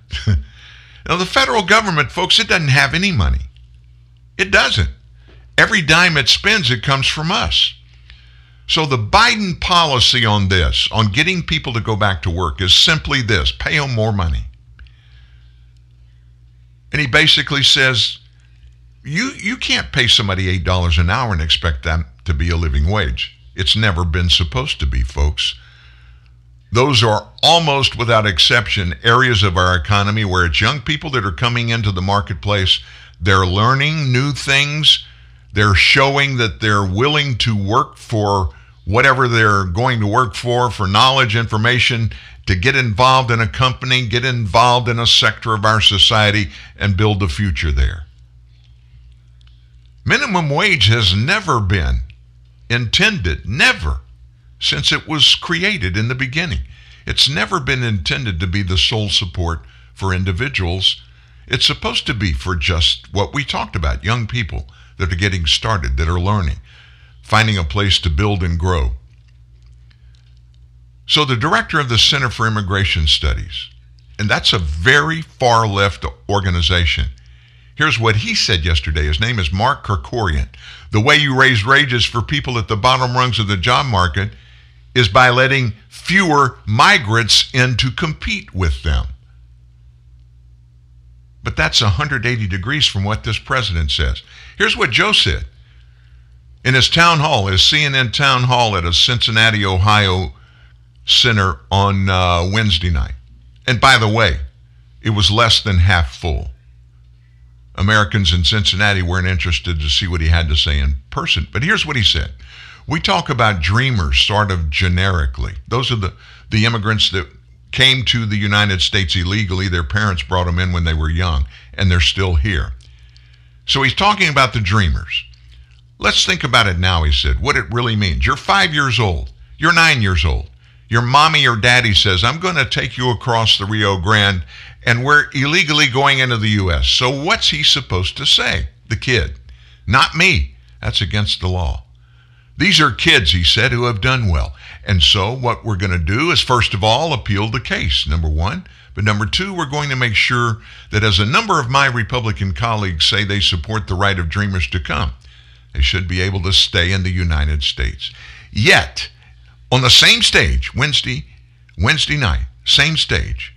Now, the federal government, folks, it doesn't have any money. It doesn't. Every dime it spends, it comes from us. So the Biden policy on this, on getting people to go back to work, is simply this. Pay them more money. And he basically says, You can't pay somebody $8 an hour and expect that to be a living wage. It's never been supposed to be, folks. Those are almost without exception areas of our economy where it's young people that are coming into the marketplace. They're learning new things. They're showing that they're willing to work for whatever they're going to work for knowledge, information, to get involved in a company, get involved in a sector of our society, and build the future there. Minimum wage has never been intended, never, since it was created in the beginning. It's never been intended to be the sole support for individuals. It's supposed to be for just what we talked about, young people that are getting started, that are learning, finding a place to build and grow. So the director of the Center for Immigration Studies, and that's a very far-left organization, here's what he said yesterday. His name is Mark Kerkorian. The way you raise wages for people at the bottom rungs of the job market is by letting fewer migrants in to compete with them. But that's 180 degrees from what this president says. Here's what Joe said in his town hall, his CNN town hall at a Cincinnati, Ohio center on Wednesday night. And by the way, it was less than half full. Americans in Cincinnati weren't interested to see what he had to say in person. But here's what he said. We talk about dreamers sort of generically. Those are the immigrants that came to the United States illegally. Their parents brought them in when they were young, and they're still here. So he's talking about the dreamers. Let's think about it now, he said, what it really means. You're 5 years old. You're 9 years old. Your mommy or daddy says, I'm going to take you across the Rio Grande, and we're illegally going into the U.S. So what's he supposed to say? The kid. Not me. That's against the law. These are kids, he said, who have done well. And so what we're going to do is, first of all, appeal the case, number one. But number two, we're going to make sure that as a number of my Republican colleagues say they support the right of dreamers to come, they should be able to stay in the United States. Yet, on the same stage, Wednesday night, same stage,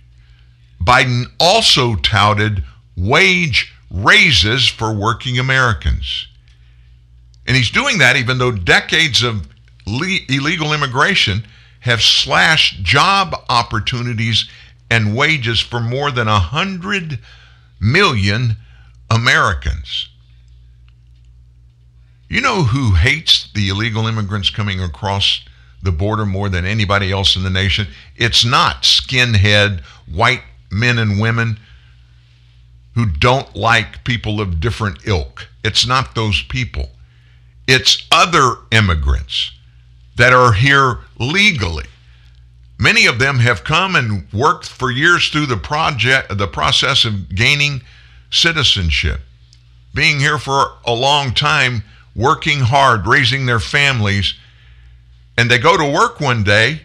Biden also touted wage raises for working Americans. And he's doing that even though decades of illegal immigration have slashed job opportunities and wages for more than 100 million Americans. You know who hates the illegal immigrants coming across the border more than anybody else in the nation? It's not skinhead white men and women who don't like people of different ilk. It's not those people. It's other immigrants that are here legally. Many of them have come and worked for years through the process of gaining citizenship, being here for a long time, working hard, raising their families, and they go to work one day,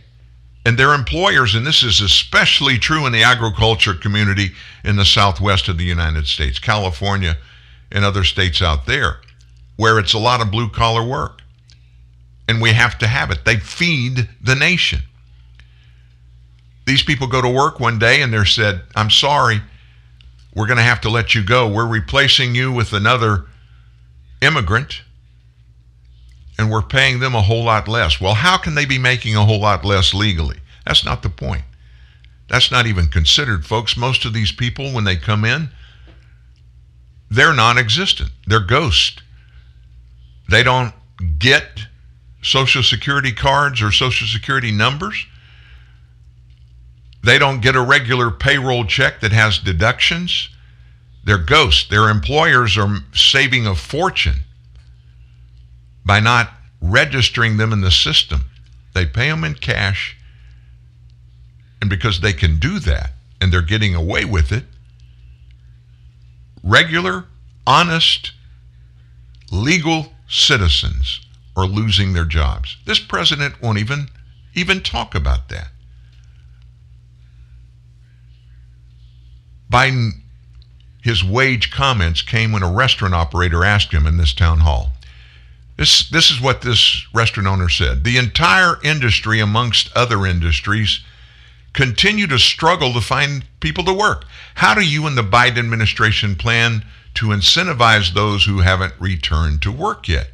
and their employers, and this is especially true in the agriculture community in the southwest of the United States, California and other states out there, where it's a lot of blue-collar work, and we have to have it. They feed the nation. These people go to work one day, and they're said, I'm sorry, we're going to have to let you go. We're replacing you with another immigrant, and we're paying them a whole lot less. Well, how can they be making a whole lot less legally? That's not the point. That's not even considered, folks. Most of these people, when they come in, they're non-existent. They're ghosts. They don't get Social Security cards or Social Security numbers. They don't get a regular payroll check that has deductions. They're ghosts. Their employers are saving a fortune by not registering them in the system. They pay them in cash, and because they can do that, and they're getting away with it, regular, honest, legal citizens are losing their jobs. This president won't even talk about that. Biden, his wage comments came when a restaurant operator asked him in this town hall. This is what this restaurant owner said. The entire industry, amongst other industries, continue to struggle to find people to work. How do you and the Biden administration plan to incentivize those who haven't returned to work yet?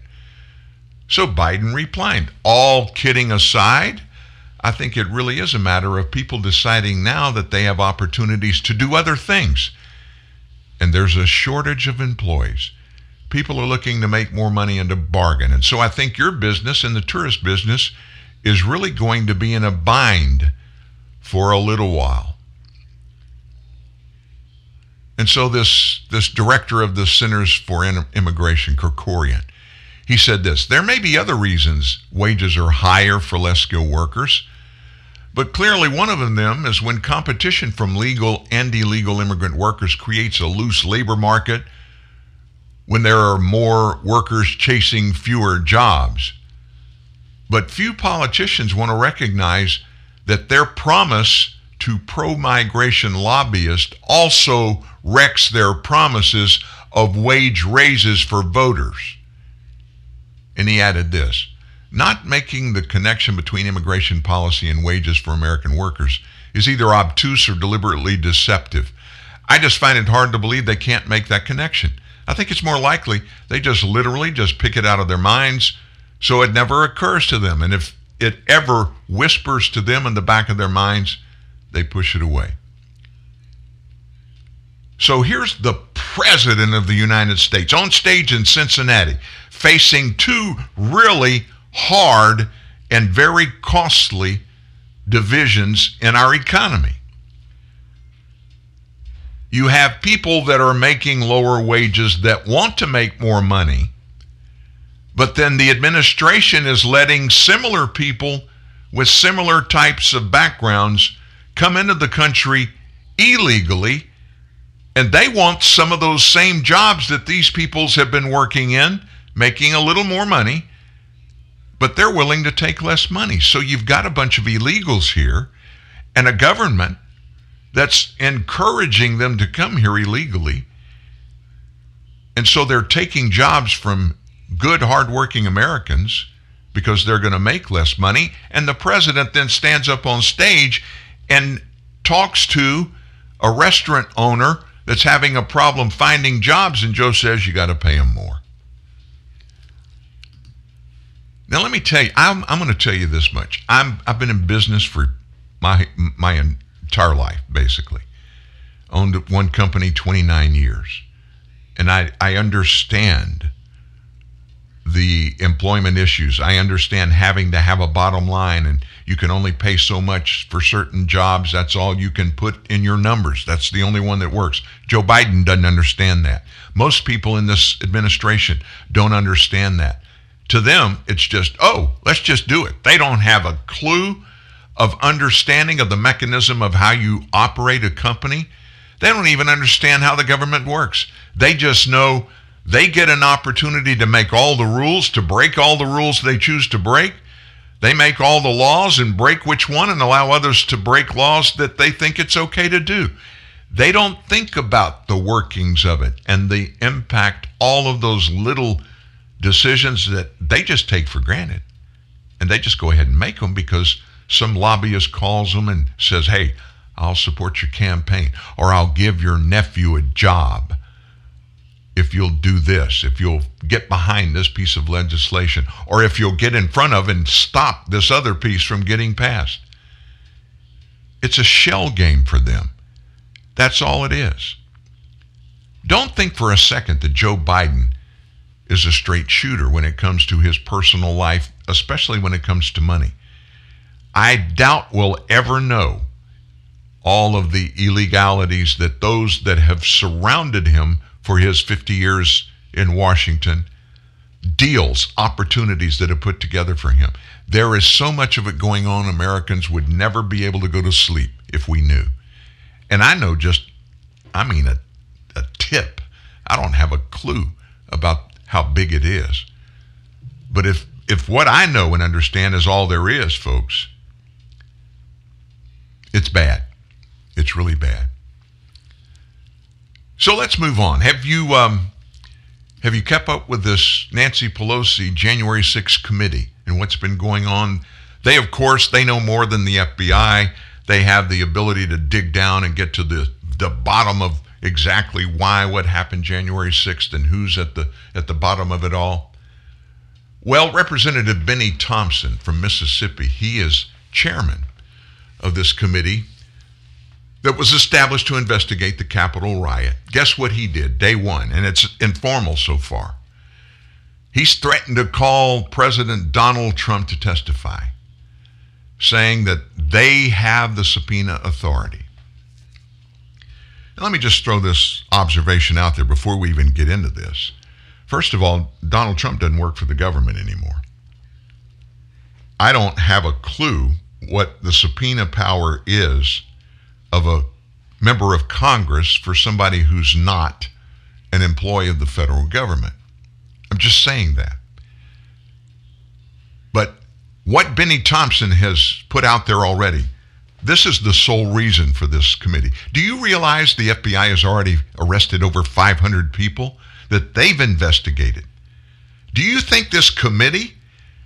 So Biden replied, all kidding aside, I think it really is a matter of people deciding now that they have opportunities to do other things. And there's a shortage of employees. People are looking to make more money and to bargain. And so I think your business and the tourist business is really going to be in a bind for a little while. And so this director of the Centers for Immigration, Kerkorian, he said this, there may be other reasons wages are higher for less skilled workers, but clearly one of them is when competition from legal and illegal immigrant workers creates a loose labor market, when there are more workers chasing fewer jobs. But few politicians want to recognize that their promise to pro-migration lobbyists also wrecks their promises of wage raises for voters. And he added this, not making the connection between immigration policy and wages for American workers is either obtuse or deliberately deceptive. I just find it hard to believe they can't make that connection. I think it's more likely they just literally just pick it out of their minds so it never occurs to them. And if it ever whispers to them in the back of their minds, they push it away. So here's the President of the United States on stage in Cincinnati facing two really hard and very costly divisions in our economy. You have people that are making lower wages that want to make more money, but then the administration is letting similar people with similar types of backgrounds come into the country illegally, and they want some of those same jobs that these peoples have been working in, making a little more money, but they're willing to take less money. So you've got a bunch of illegals here and a government that's encouraging them to come here illegally. And so they're taking jobs from good, hardworking Americans because they're going to make less money. And the president then stands up on stage and talks to a restaurant owner that's having a problem finding jobs, and Joe says, you got to pay them more. Now, let me tell you, I'm going to tell you this much. I've been in business for my entire life, basically. Owned one company 29 years. And I understand the employment issues. I understand having to have a bottom line, and you can only pay so much for certain jobs. That's all you can put in your numbers. That's the only one that works. Joe Biden doesn't understand that. Most people in this administration don't understand that. To them, it's just, oh, let's just do it. They don't have a clue of understanding of the mechanism of how you operate a company. They don't even understand how the government works. They just know they get an opportunity to make all the rules, to break all the rules they choose to break. They make all the laws and break which one and allow others to break laws that they think it's okay to do. They don't think about the workings of it and the impact all of those little decisions that they just take for granted. And they just go ahead and make them because some lobbyist calls them and says, hey, I'll support your campaign, or I'll give your nephew a job if you'll do this, if you'll get behind this piece of legislation, or if you'll get in front of and stop this other piece from getting passed. It's a shell game for them. That's all it is. Don't think for a second that Joe Biden is a straight shooter when it comes to his personal life, especially when it comes to money. I doubt we'll ever know all of the illegalities that those that have surrounded him for his 50 years in Washington, deals, opportunities that are put together for him. There is so much of it going on, Americans would never be able to go to sleep if we knew. And I know just, a tip. I don't have a clue about how big it is. But if what I know and understand is all there is, folks, it's bad. It's really bad. So let's move on. Have you kept up with this Nancy Pelosi January 6th committee and what's been going on? They, of course, they know more than the FBI. They have the ability to dig down and get to the bottom of exactly why what happened January 6th and who's at the bottom of it all. Well, Representative Benny Thompson from Mississippi, he is chairman of this committee that was established to investigate the Capitol riot. Guess what he did day one, and it's informal so far. He's threatened to call President Donald Trump to testify, saying that they have the subpoena authority. Now, let me just throw this observation out there before we even get into this. First of all, Donald Trump doesn't work for the government anymore. I don't have a clue what the subpoena power is of a member of Congress for somebody who's not an employee of the federal government. I'm just saying that. But what Benny Thompson has put out there already, this is the sole reason for this committee. Do you realize the FBI has already arrested over 500 people that they've investigated? Do you think this committee,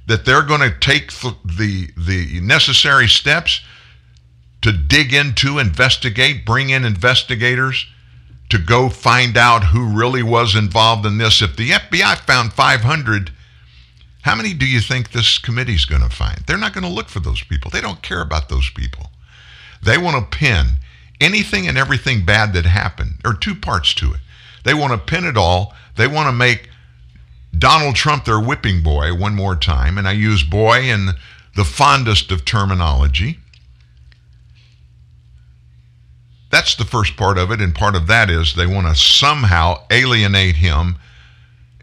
that they're going to take the necessary steps to dig into, investigate, bring in investigators to go find out who really was involved in this? If the FBI found 500, how many do you think this committee's going to find? They're not going to look for those people. They don't care about those people. They want to pin anything and everything bad that happened. There are two parts to it. They want to pin it all. They want to make Donald Trump their whipping boy one more time, and I use boy in the fondest of terminology. That's the first part of it, and part of that is they want to somehow alienate him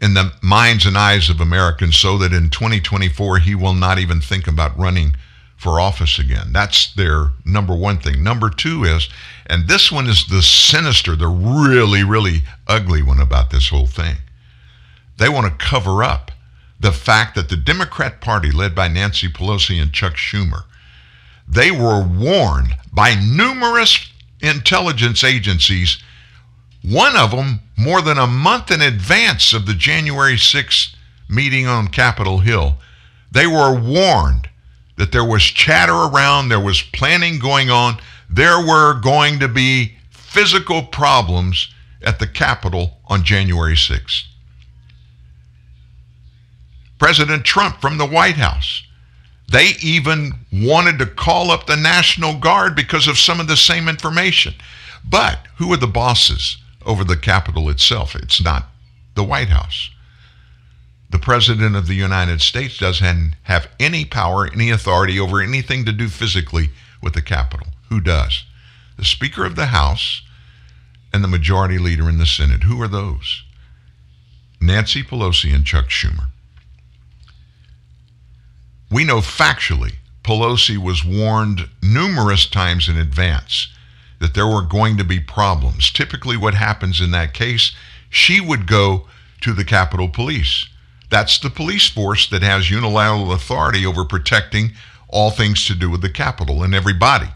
in the minds and eyes of Americans so that in 2024 he will not even think about running for office again. That's their number one thing. Number two is, and this one is the sinister, the really, really ugly one about this whole thing. They want to cover up the fact that the Democrat Party, led by Nancy Pelosi and Chuck Schumer, they were warned by numerous intelligence agencies, one of them more than a month in advance of the January 6th meeting on Capitol Hill. They were warned that there was chatter around, there was planning going on, there were going to be physical problems at the Capitol on January 6th. President Trump from the White House, they even wanted to call up the National Guard because of some of the same information. But who are the bosses over the Capitol itself? It's not the White House. The President of the United States doesn't have any power, any authority over anything to do physically with the Capitol. Who does? The Speaker of the House and the Majority Leader in the Senate. Who are those? Nancy Pelosi and Chuck Schumer. We know factually Pelosi was warned numerous times in advance that there were going to be problems. Typically what happens in that case, she would go to the Capitol Police. That's the police force that has unilateral authority over protecting all things to do with the Capitol and everybody.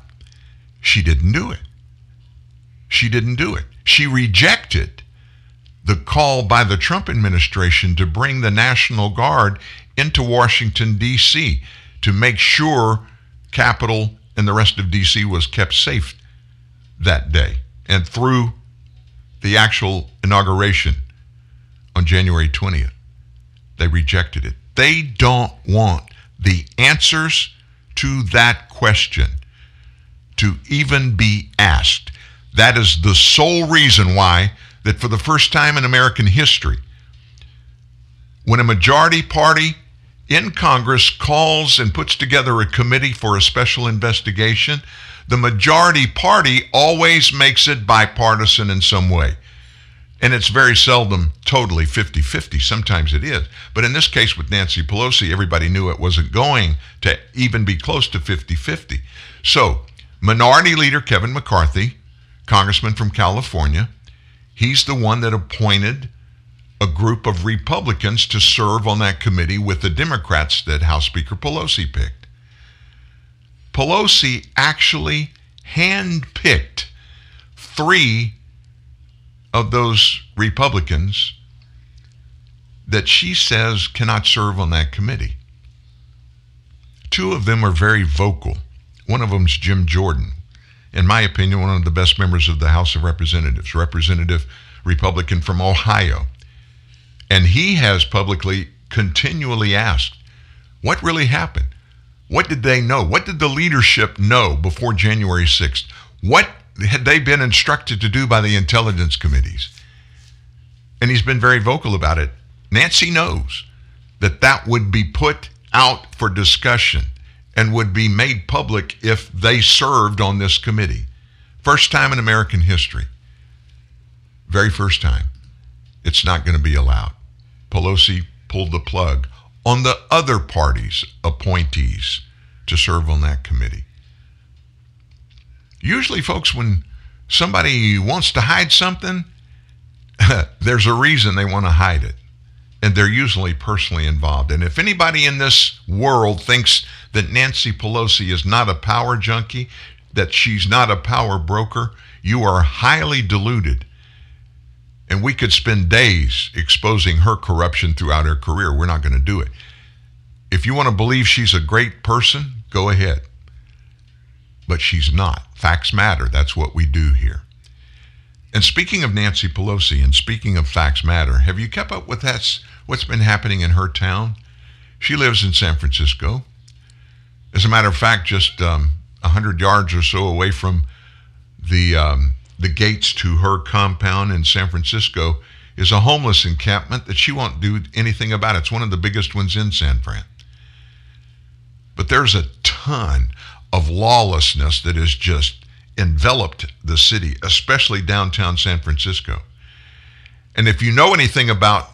She didn't do it. She didn't do it. She rejected the call by the Trump administration to bring the National Guard into Washington, D.C. to make sure Capitol and the rest of D.C. was kept safe that day and through the actual inauguration on January 20th. They rejected it. They don't want the answers to that question to even be asked. That is the sole reason why that for the first time in American history, when a majority party in Congress calls and puts together a committee for a special investigation, the majority party always makes it bipartisan in some way. And it's very seldom totally 50-50. Sometimes it is. But in this case with Nancy Pelosi, everybody knew it wasn't going to even be close to 50-50. So Minority Leader Kevin McCarthy, Congressman from California, he's the one that appointed a group of Republicans to serve on that committee with the Democrats that House Speaker Pelosi picked. Pelosi actually handpicked three of those Republicans that she says cannot serve on that committee. Two of them are very vocal. One of them's Jim Jordan. In my opinion, one of the best members of the House of Representatives, Representative Republican from Ohio. And he has publicly continually asked, what really happened? What did they know? What did the leadership know before January 6th? What had they been instructed to do by the intelligence committees? And he's been very vocal about it. Nancy knows that that would be put out for discussion and would be made public if they served on this committee. First time in American history. Very first time. It's not going to be allowed. Pelosi pulled the plug on the other party's appointees to serve on that committee. Usually, folks, when somebody wants to hide something, there's a reason they want to hide it. And they're usually personally involved. And if anybody in this world thinks that Nancy Pelosi is not a power junkie, that she's not a power broker, you are highly deluded. And we could spend days exposing her corruption throughout her career. We're not going to do it. If you want to believe she's a great person, go ahead. But she's not. Facts matter. That's what we do here. And speaking of Nancy Pelosi and speaking of facts matter, have you kept up with what's been happening in her town? She lives in San Francisco. As a matter of fact, just 100 yards or so away from the gates to her compound in San Francisco is a homeless encampment that she won't do anything about. It's one of the biggest ones in San Fran. But there's a ton of lawlessness that has just enveloped the city, especially downtown San Francisco. And if you know anything about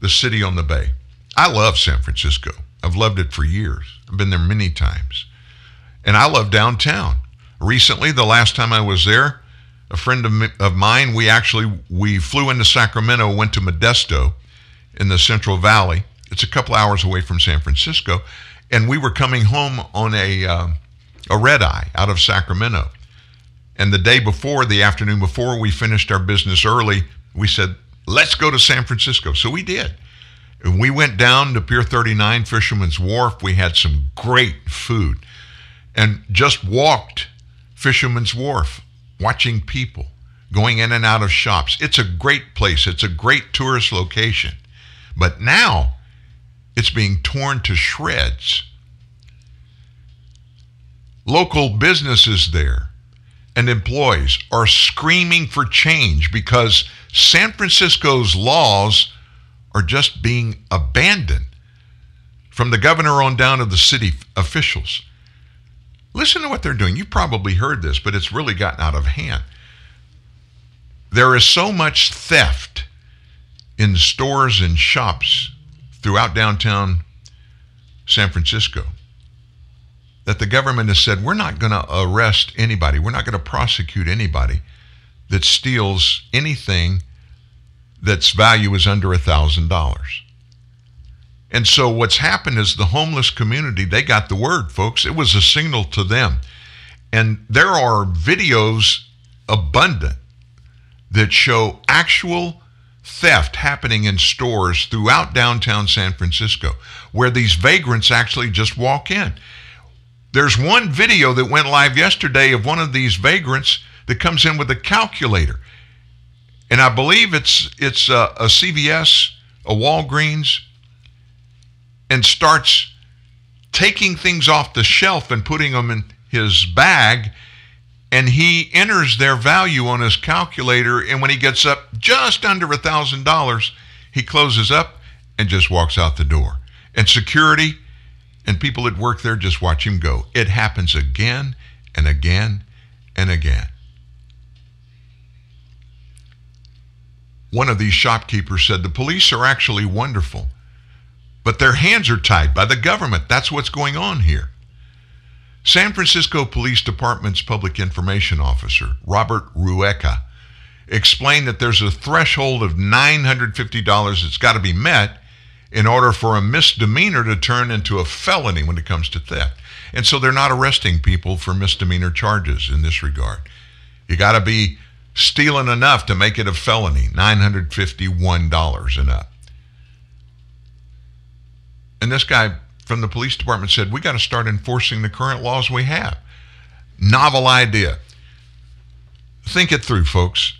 the city on the bay, I love San Francisco. I've loved it for years. I've been there many times. And I love downtown. Recently, the last time I was there, a friend of mine, we flew into Sacramento, went to Modesto in the Central Valley, It's a couple hours away from San Francisco. And we were coming home on a red eye out of Sacramento. And the day before, the afternoon before, we finished our business early. We said, let's go to San Francisco. So we did. And we went down to Pier 39, Fisherman's Wharf. We had some great food and just walked Fisherman's Wharf, watching people going in and out of shops. It's a great place. It's a great tourist location. But now it's being torn to shreds. Local businesses there and employees are screaming for change because San Francisco's laws are just being abandoned from the governor on down to the city officials. Listen to what they're doing. You probably heard this, but it's really gotten out of hand. There is so much theft in stores and shops throughout downtown San Francisco that the government has said, we're not going to arrest anybody. We're not going to prosecute anybody that steals anything that's value is under $1,000. And so what's happened is the homeless community, they got the word, folks. It was a signal to them. And there are videos abundant that show actual theft happening in stores throughout downtown San Francisco, where these vagrants actually just walk in. There's one video that went live yesterday of one of these vagrants that comes in with a calculator. And I believe it's a CVS, a Walgreens, and starts taking things off the shelf and putting them in his bag. And he enters their value on his calculator. And when he gets up just under $1,000, he closes up and just walks out the door. And security and people that work there just watch him go. It happens again and again and again. One of these shopkeepers said, the police are actually wonderful, but their hands are tied by the government. That's what's going on here. San Francisco Police Department's public information officer, Robert Rueca, explained that there's a threshold of $950 that's got to be met in order for a misdemeanor to turn into a felony when it comes to theft. And so they're not arresting people for misdemeanor charges in this regard. You got to be stealing enough to make it a felony, $951 and up. And this guy from the police department said, we got to start enforcing the current laws we have. Novel idea. Think it through, folks.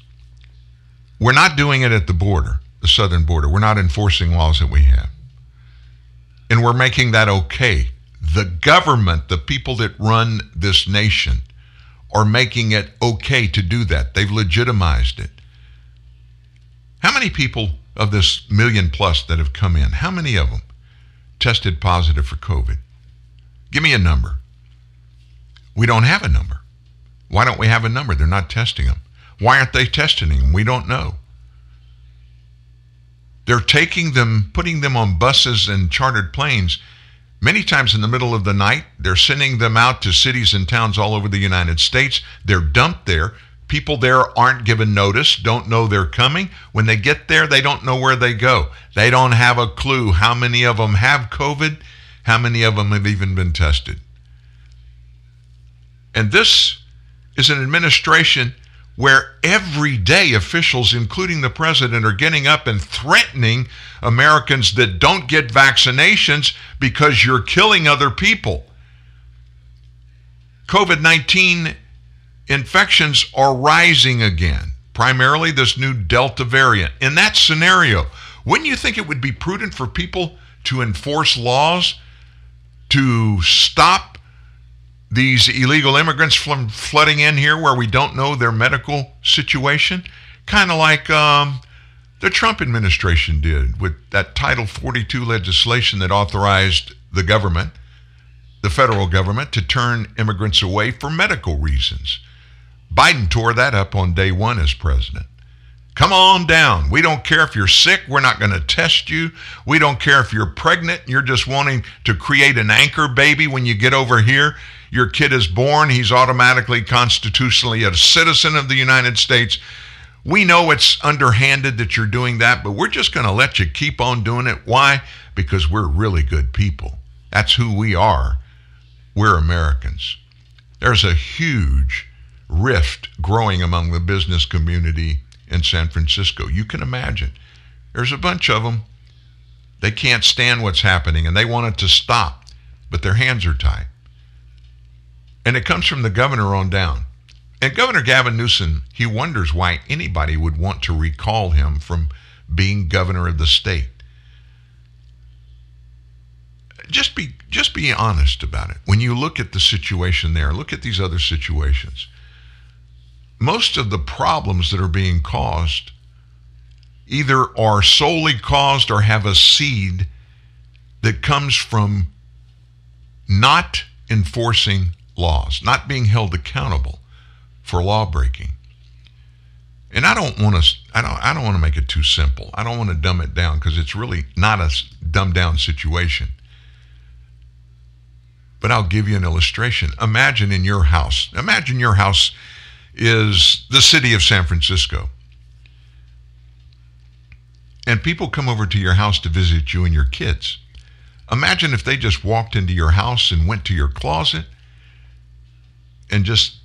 We're not doing it at the border, the southern border. We're not enforcing laws that we have. And we're making that okay. The government, the people that run this nation, are making it okay to do that. They've legitimized it. How many people of this million plus that have come in, how many of them tested positive for COVID? Give me a number. We don't have a number. Why don't we have a number? They're not testing them. Why aren't they testing them? We don't know. They're taking them, putting them on buses and chartered planes. Many times in the middle of the night, they're sending them out to cities and towns all over the United States. They're dumped there. People there aren't given notice, don't know they're coming. When they get there, they don't know where they go. They don't have a clue how many of them have COVID, how many of them have even been tested. And this is an administration where everyday officials, including the president, are getting up and threatening Americans that don't get vaccinations because you're killing other people. COVID-19 infections are rising again, primarily this new Delta variant. In that scenario, wouldn't you think it would be prudent for people to enforce laws to stop these illegal immigrants from flooding in here where we don't know their medical situation? Kind of like the Trump administration did with that Title 42 legislation that authorized the government, the federal government, to turn immigrants away for medical reasons. Biden tore that up on day one as president. Come on down. We don't care if you're sick. We're not going to test you. We don't care if you're pregnant. You're just wanting to create an anchor baby when you get over here. Your kid is born, he's automatically constitutionally a citizen of the United States. We know it's underhanded that you're doing that, but we're just going to let you keep on doing it. Why? Because we're really good people. That's who we are. We're Americans. There's a huge rift growing among the business community in San Francisco. You can imagine. There's a bunch of them. They can't stand what's happening, and they want it to stop, but their hands are tied. And it comes from the governor on down. And Governor Gavin Newsom, he wonders why anybody would want to recall him from being governor of the state. Just be honest about it. When you look at the situation there, look at these other situations. Most of the problems that are being caused either are solely caused or have a seed that comes from not enforcing laws, not being held accountable for law breaking. And I don't want to make it too simple. I don't want to dumb it down, because it's really not a dumbed down situation. But I'll give you an illustration. Imagine your house is the city of San Francisco. And people come over to your house to visit you and your kids. Imagine if they just walked into your house and went to your closet and just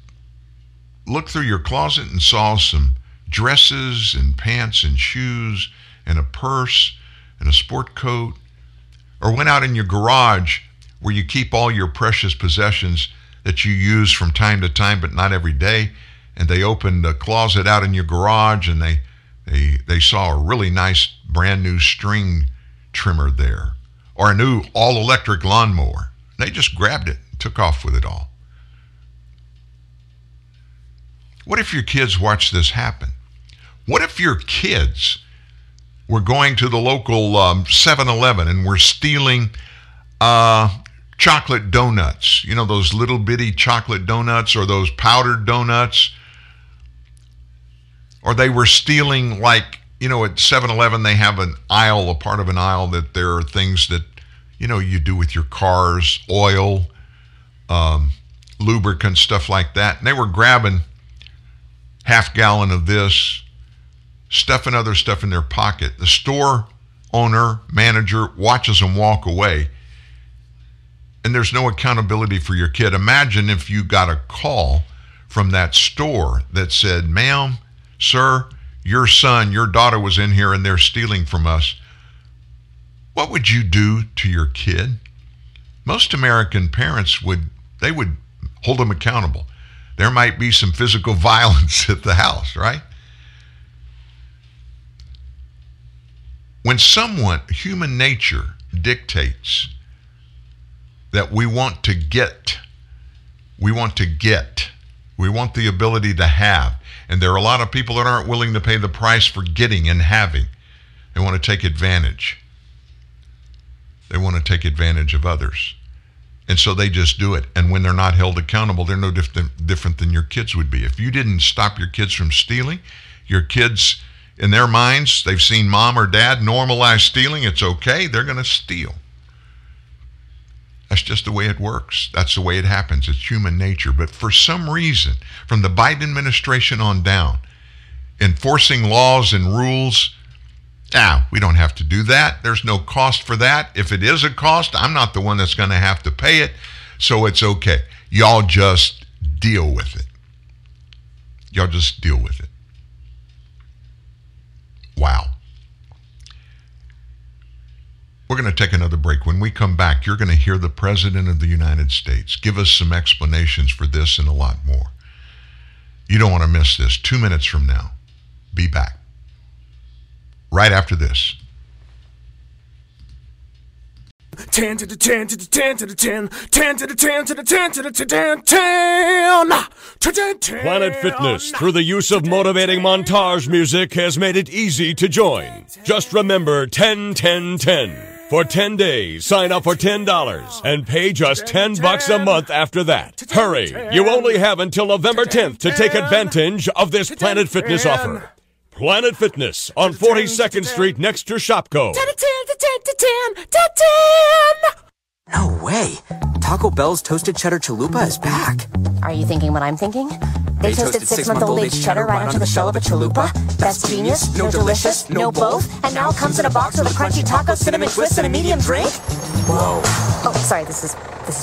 looked through your closet and saw some dresses and pants and shoes and a purse and a sport coat, or went out in your garage where you keep all your precious possessions that you use from time to time but not every day, and they opened the closet out in your garage and they saw a really nice brand new string trimmer there, or a new all-electric lawnmower. They just grabbed it and took off with it all. What if your kids watched this happen? What if your kids were going to the local 7-Eleven and were stealing chocolate donuts? You know, those little bitty chocolate donuts, or those powdered donuts. Or they were stealing, like, you know, at 7-Eleven they have an aisle, a part of an aisle that there are things that, you know, you do with your cars, oil, lubricants, stuff like that. And they were grabbing half gallon of this, stuffing other stuff in their pocket. The store owner, manager watches them walk away, and there's no accountability for your kid. Imagine if you got a call from that store that said, "Ma'am, sir, your son, your daughter was in here and they're stealing from us." What would you do to your kid? Most American parents would hold them accountable. There might be some physical violence at the house, right? When someone, human nature dictates that we want the ability to have. And there are a lot of people that aren't willing to pay the price for getting and having. They want to take advantage. They want to take advantage of others. And so they just do it. And when they're not held accountable, they're no different than your kids would be. If you didn't stop your kids from stealing, your kids, in their minds, they've seen mom or dad normalize stealing. It's okay. They're going to steal. That's just the way it works. That's the way it happens. It's human nature. But for some reason, from the Biden administration on down, enforcing laws and rules, we don't have to do that. There's no cost for that. If it is a cost, I'm not the one that's going to have to pay it, so it's okay. Y'all just deal with it. Y'all just deal with it. Wow. We're going to take another break. When we come back, you're going to hear the President of the United States give us some explanations for this and a lot more. You don't want to miss this. 2 minutes from now. Be back. Right after this. 10 to the 10 to the 10 to the 10. 10 to the 10 to the 10 to the 10 to the 10. Planet Fitness, through the use of motivating montage music, has made it easy to join. Just remember 10, 10, 10. For 10 days, sign up for $10 and pay just $10 a month after that. Hurry, you only have until November 10th to take advantage of this Planet Fitness offer. Planet Fitness on 42nd Street next to Shopko. No way! Taco Bell's Toasted Cheddar Chalupa is back. Are you thinking what I'm thinking? They toasted six-month-old aged cheddar right onto the shell of a chalupa. That's genius, no delicious, no both. And now comes in a box with a crunchy taco, cinnamon twist, and a medium drink? Whoa. Oh, sorry, this is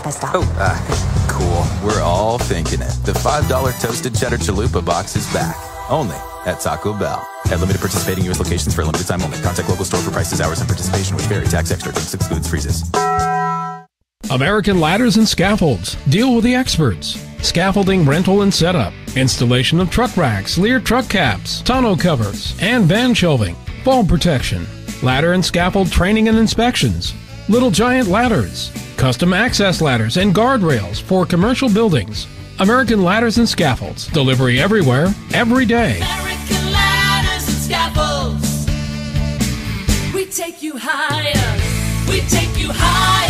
my stop. Oh, cool. We're all thinking it. The $5 toasted cheddar chalupa box is back. Only at Taco Bell. At limited participating U.S. locations for a limited time only. Contact local store for prices, hours, and participation, which vary. Tax extra. Drinks excludes freezes. American Ladders and Scaffolds. Deal with the experts. Scaffolding rental and setup. Installation of truck racks, Lear truck caps, tonneau covers, and van shelving. Fall protection. Ladder and scaffold training and inspections. Little Giant Ladders. Custom access ladders and guardrails for commercial buildings. American Ladders and Scaffolds. Delivery everywhere, every day. American Ladders and Scaffolds. We take you higher. We take you higher.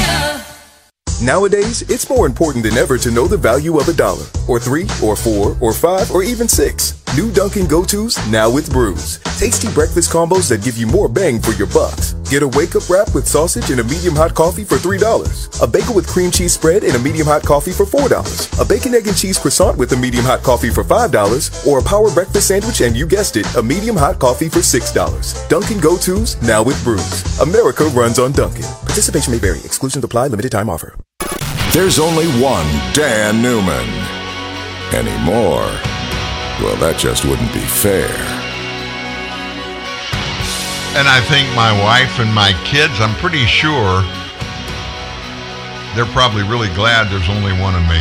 Nowadays, it's more important than ever to know the value of a dollar, or three, or four, or five, or even six. New Dunkin' Go-To's now with brews. Tasty breakfast combos that give you more bang for your bucks. Get a wake-up wrap with sausage and a medium-hot coffee for $3. A bagel with cream cheese spread and a medium-hot coffee for $4. A bacon, egg, and cheese croissant with a medium-hot coffee for $5. Or a power breakfast sandwich and, you guessed it, a medium-hot coffee for $6. Dunkin' Go-To's now with brews. America runs on Dunkin'. Participation may vary. Exclusions apply. Limited time offer. There's only one Dan Newman. Anymore. Well, that just wouldn't be fair. And I think my wife and my kids, I'm pretty sure, they're probably really glad there's only one of me.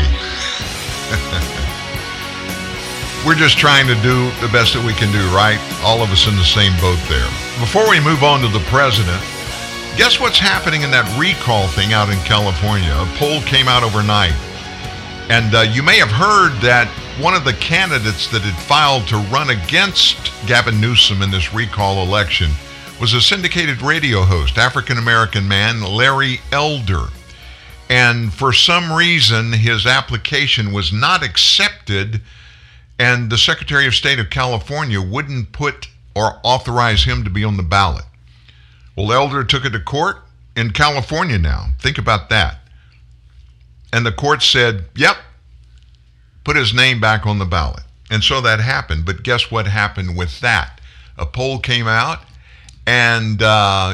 We're just trying to do the best that we can do, right? All of us in the same boat there. Before we move on to the president, guess what's happening in that recall thing out in California? A poll came out overnight. And you may have heard that one of the candidates that had filed to run against Gavin Newsom in this recall election was a syndicated radio host, African-American man, Larry Elder. And for some reason, his application was not accepted, and the Secretary of State of California wouldn't put or authorize him to be on the ballot. Well, Elder took it to court in California now. Think about that. And the court said, yep, put his name back on the ballot. And so that happened. But guess what happened with that? A poll came out, and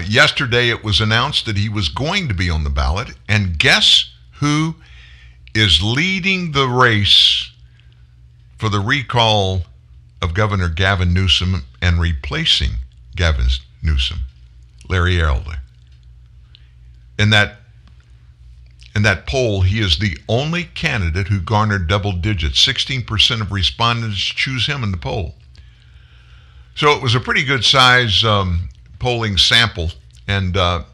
yesterday it was announced that he was going to be on the ballot. And guess who is leading the race for the recall of Governor Gavin Newsom and replacing Gavin Newsom? Larry Elder. In that poll, he is the only candidate who garnered double digits. 16% of respondents choose him in the poll. So it was a pretty good size polling sample. And, of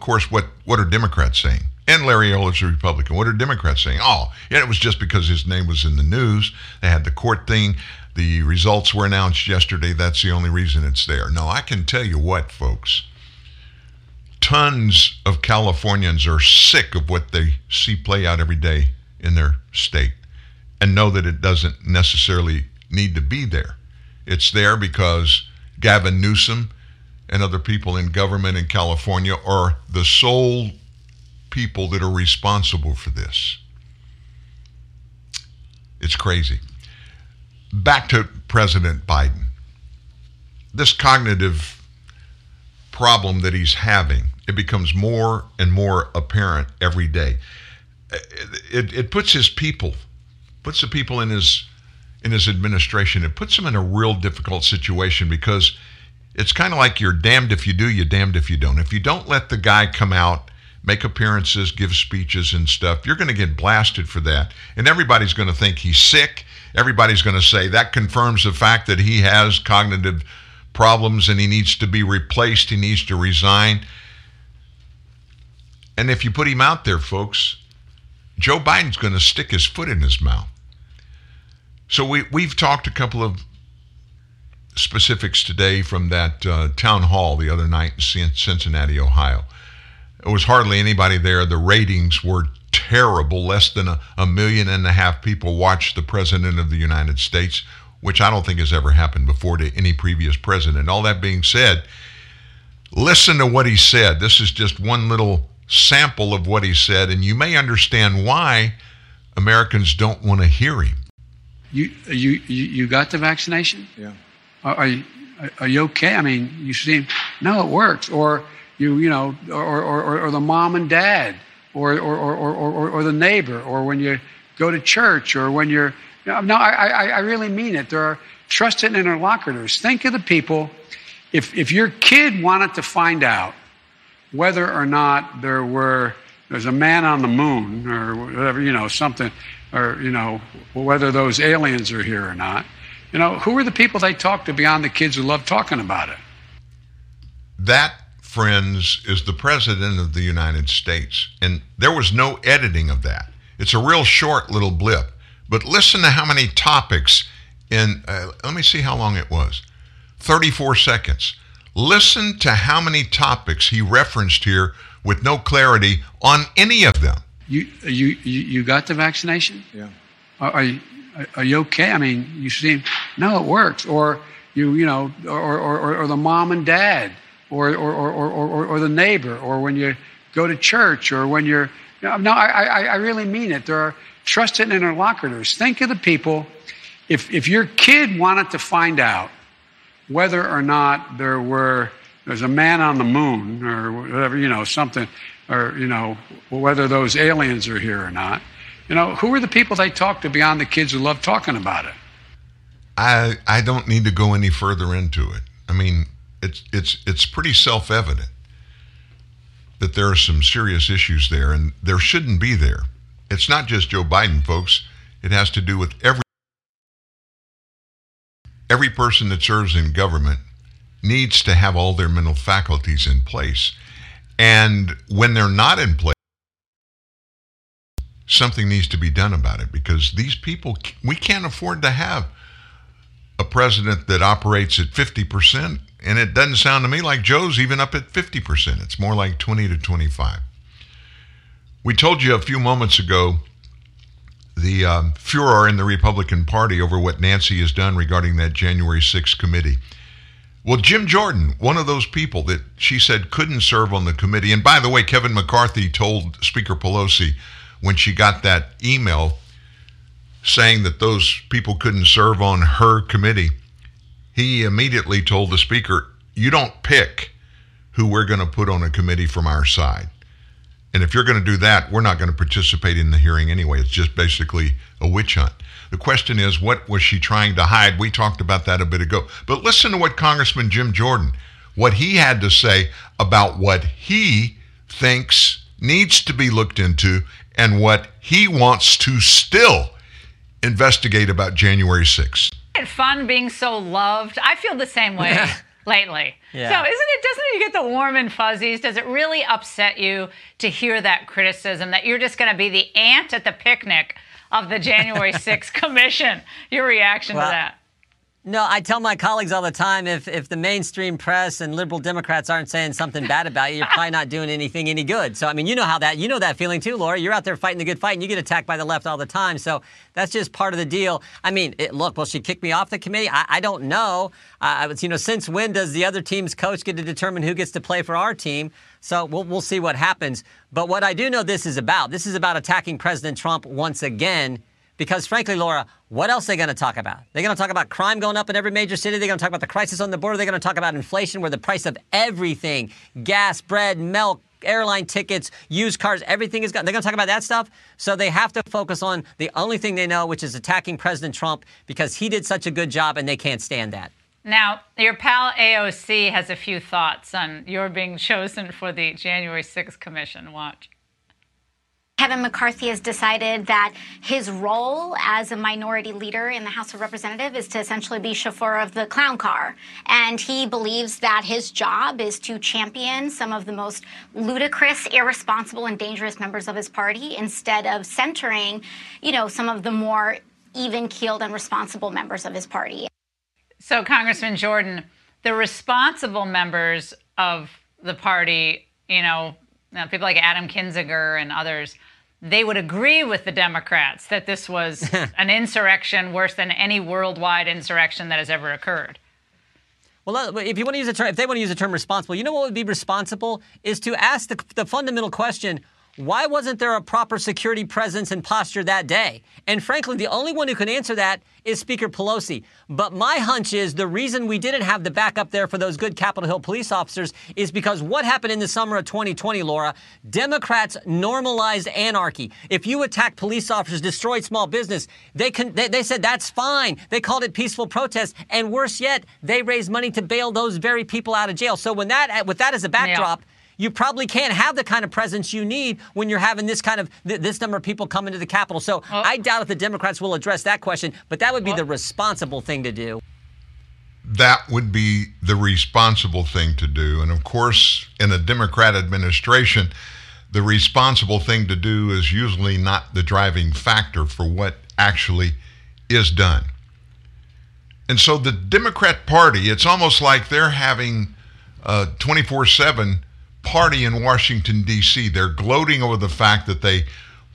course, what are Democrats saying? And Larry Elder's a Republican. What are Democrats saying? Oh, yeah, it was just because his name was in the news. They had the court thing. The results were announced yesterday. That's the only reason it's there. No, I can tell you what, folks. Tons of Californians are sick of what they see play out every day in their state and know that it doesn't necessarily need to be there. It's there because Gavin Newsom and other people in government in California are the sole people that are responsible for this. It's crazy. Back to President Biden. This cognitive problem that he's having, it becomes more and more apparent every day. It puts the people in his administration, it puts them in a real difficult situation because it's kind of like you're damned if you do, you're damned if you don't. If you don't let the guy come out, make appearances, give speeches and stuff, you're going to get blasted for that. And everybody's going to think he's sick. Everybody's going to say that confirms the fact that he has cognitive problems and he needs to be replaced. He needs to resign. And if you put him out there, folks, Joe Biden's going to stick his foot in his mouth. So we've talked a couple of specifics today from that town hall the other night in Cincinnati, Ohio. It was hardly anybody there. The ratings were terrible. Less than a 1.5 million people watched the President of the United States, which I don't think has ever happened before to any previous president. All that being said, listen to what he said. This is just one little sample of what he said, and you may understand why Americans don't want to hear him. You got the vaccination? Yeah. Are you okay? I mean, you seem, no, it works. Or you know, or the mom and dad, or the neighbor, or when you go to church, or when you're. No, I really mean it. There are trusted interlocutors. Think of the people. If your kid wanted to find out whether or not there's a man on the moon or whatever, you know, something, or, you know, whether those aliens are here or not, you know, who are the people they talk to beyond the kids who love talking about it? That, friends, is the President of the United States. And there was no editing of that. It's a real short little blip. But listen to how many topics in, let me see how long it was, 34 seconds. Listen to how many topics he referenced here with no clarity on any of them. You got the vaccination? Yeah. Are you okay? I mean, you seem, no, it works. Or you know, or the mom and dad, or the neighbor, or when you go to church, or when you're. No, I really mean it. There are trusted interlocutors. Think of the people. If your kid wanted to find out whether or not there's a man on the moon or whatever, you know, something, or, you know, whether those aliens are here or not, you know, who are the people they talk to beyond the kids who love talking about it? I don't need to go any further into it. I mean, it's pretty self-evident that there are some serious issues there, and there shouldn't be there. It's not just Joe Biden, folks. It has to do with every person that serves in government needs to have all their mental faculties in place. And when they're not in place, something needs to be done about it, because these people, we can't afford to have a president that operates at 50%. And it doesn't sound to me like Joe's even up at 50%. It's more like 20 to 25. We told you a few moments ago the furor in the Republican Party over what Nancy has done regarding that January 6th committee. Well, Jim Jordan, one of those people that she said couldn't serve on the committee. And by the way, Kevin McCarthy told Speaker Pelosi when she got that email saying that those people couldn't serve on her committee, he immediately told the speaker, you don't pick who we're going to put on a committee from our side. And if you're going to do that, we're not going to participate in the hearing anyway. It's just basically a witch hunt. The question is, what was she trying to hide? We talked about that a bit ago. But listen to what Congressman Jim Jordan, what he had to say about what he thinks needs to be looked into and what he wants to still investigate about January 6th. Isn't it fun being so loved? I feel the same way lately. Yeah. So doesn't you get the warm and fuzzies? Does it really upset you to hear that criticism that you're just going to be the aunt at the picnic of the January 6th commission? Your reaction to that? No, I tell my colleagues all the time, if the mainstream press and liberal Democrats aren't saying something bad about you, you're probably not doing anything any good. So, I mean, you know that feeling too, Laura. You're out there fighting the good fight, and you get attacked by the left all the time. So that's just part of the deal. I mean, look, will she kick me off the committee? I don't know. Since when does the other team's coach get to determine who gets to play for our team? So we'll see what happens. But what I do know this is about attacking President Trump once again. Because, frankly, Laura, what else are they going to talk about? They're going to talk about crime going up in every major city. They're going to talk about the crisis on the border. They're going to talk about inflation, where the price of everything, gas, bread, milk, airline tickets, used cars, everything is going. They're going to talk about that stuff. So they have to focus on the only thing they know, which is attacking President Trump, because he did such a good job and they can't stand that. Now, your pal AOC has a few thoughts on your being chosen for the January 6th commission. Watch. Kevin McCarthy has decided that his role as a minority leader in the House of Representatives is to essentially be chauffeur of the clown car. And he believes that his job is to champion some of the most ludicrous, irresponsible, and dangerous members of his party instead of centering, you know, some of the more even-keeled and responsible members of his party. So, Congressman Jordan, the responsible members of the party, you know, now, people like Adam Kinzinger and others, they would agree with the Democrats that this was an insurrection worse than any worldwide insurrection that has ever occurred. Well, if they want to use the term responsible, you know what would be responsible is to ask the fundamental question, Why wasn't there a proper security presence and posture that day? And frankly, the only one who can answer that is Speaker Pelosi. But my hunch is the reason we didn't have the backup there for those good Capitol Hill police officers is because what happened in the summer of 2020, Laura, Democrats normalized anarchy. If you attacked police officers, destroyed small business, they said that's fine. They called it peaceful protest. And worse yet, they raised money to bail those very people out of jail. So when that, with that as a backdrop, you probably can't have the kind of presence you need when you're having this kind of this number of people coming to the Capitol. So I doubt if the Democrats will address that question, but that would be the responsible thing to do. That would be the responsible thing to do. And of course, in a Democrat administration, the responsible thing to do is usually not the driving factor for what actually is done. And so the Democrat Party, it's almost like they're having a 24/7 party in Washington, D.C. They're gloating over the fact that they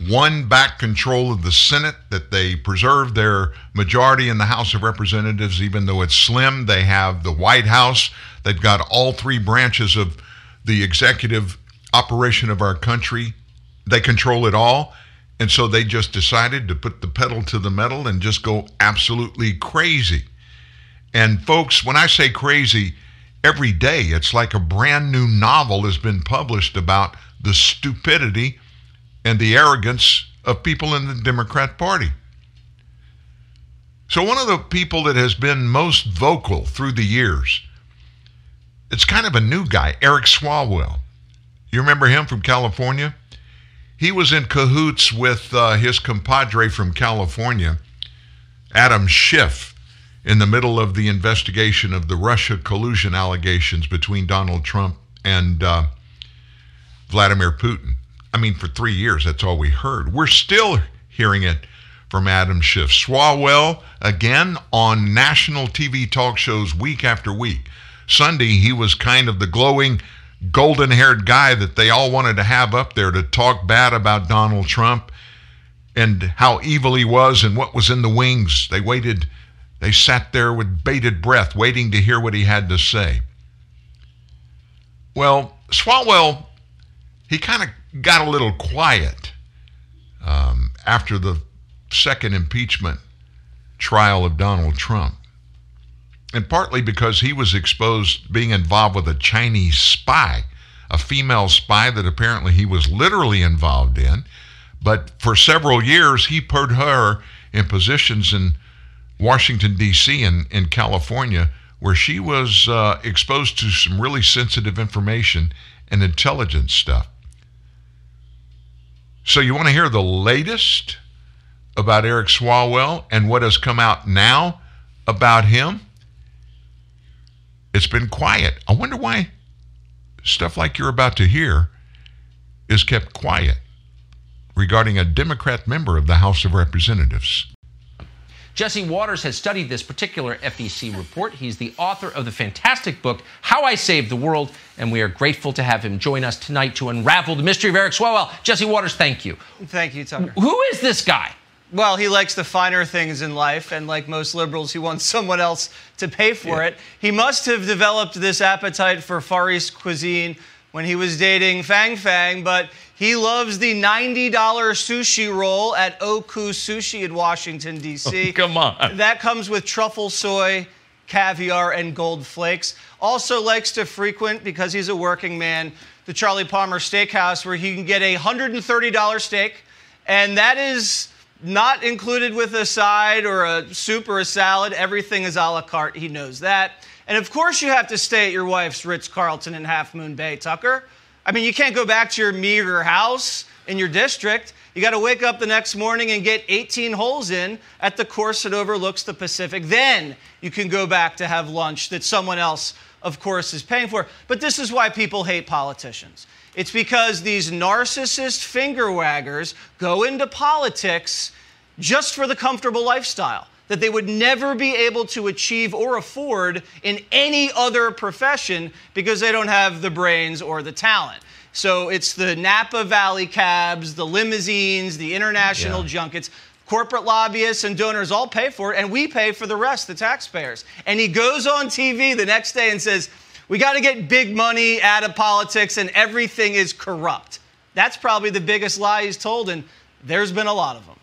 won back control of the Senate, that they preserved their majority in the House of Representatives, even though it's slim. They have the White House. They've got all three branches of the executive operation of our country. They control it all. And so they just decided to put the pedal to the metal and just go absolutely crazy. And folks, when I say crazy, every day, it's like a brand new novel has been published about the stupidity and the arrogance of people in the Democrat Party. So one of the people that has been most vocal through the years, it's kind of a new guy, Eric Swalwell. You remember him from California? He was in cahoots with his compadre from California, Adam Schiff, in the middle of the investigation of the Russia collusion allegations between Donald Trump and Vladimir Putin. I mean, for 3 years, that's all we heard. We're still hearing it from Adam Schiff. Swalwell, again, on national TV talk shows week after week. Sunday, he was kind of the glowing, golden-haired guy that they all wanted to have up there to talk bad about Donald Trump and how evil he was and what was in the wings. They waited. They sat there with bated breath, waiting to hear what he had to say. Well, Swalwell, he kind of got a little quiet after the second impeachment trial of Donald Trump, and partly because he was exposed being involved with a Chinese spy, a female spy that apparently he was literally involved in, but for several years he put her in positions in Washington, D.C. and in California, where she was exposed to some really sensitive information and intelligence stuff. So you want to hear the latest about Eric Swalwell and what has come out now about him? It's been quiet. I wonder why stuff like you're about to hear is kept quiet regarding a Democrat member of the House of Representatives. Jesse Waters has studied this particular FEC report. He's the author of the fantastic book, How I Saved the World, and we are grateful to have him join us tonight to unravel the mystery of Eric Swalwell. Jesse Waters, thank you. Thank you, Tucker. Who is this guy? Well, he likes the finer things in life, and like most liberals, he wants someone else to pay for it. He must have developed this appetite for Far East cuisine when he was dating Fang Fang, but he loves the $90 sushi roll at Oku Sushi in Washington, D.C. Oh, come on. That comes with truffle soy, caviar, and gold flakes. Also likes to frequent, because he's a working man, the Charlie Palmer Steakhouse, where he can get a $130 steak, and that is not included with a side or a soup or a salad. Everything is a la carte. He knows that. And, of course, you have to stay at your wife's Ritz-Carlton in Half Moon Bay, Tucker. I mean, you can't go back to your meager house in your district. You got to wake up the next morning and get 18 holes in at the course that overlooks the Pacific. Then you can go back to have lunch that someone else, of course, is paying for. But this is why people hate politicians. It's because these narcissist finger-waggers go into politics just for the comfortable lifestyle that they would never be able to achieve or afford in any other profession because they don't have the brains or the talent. So it's the Napa Valley cabs, the limousines, the international junkets, corporate lobbyists and donors all pay for it, and we pay for the rest, the taxpayers. And he goes on TV the next day and says, we got to get big money out of politics and everything is corrupt. That's probably the biggest lie he's told, and there's been a lot of them.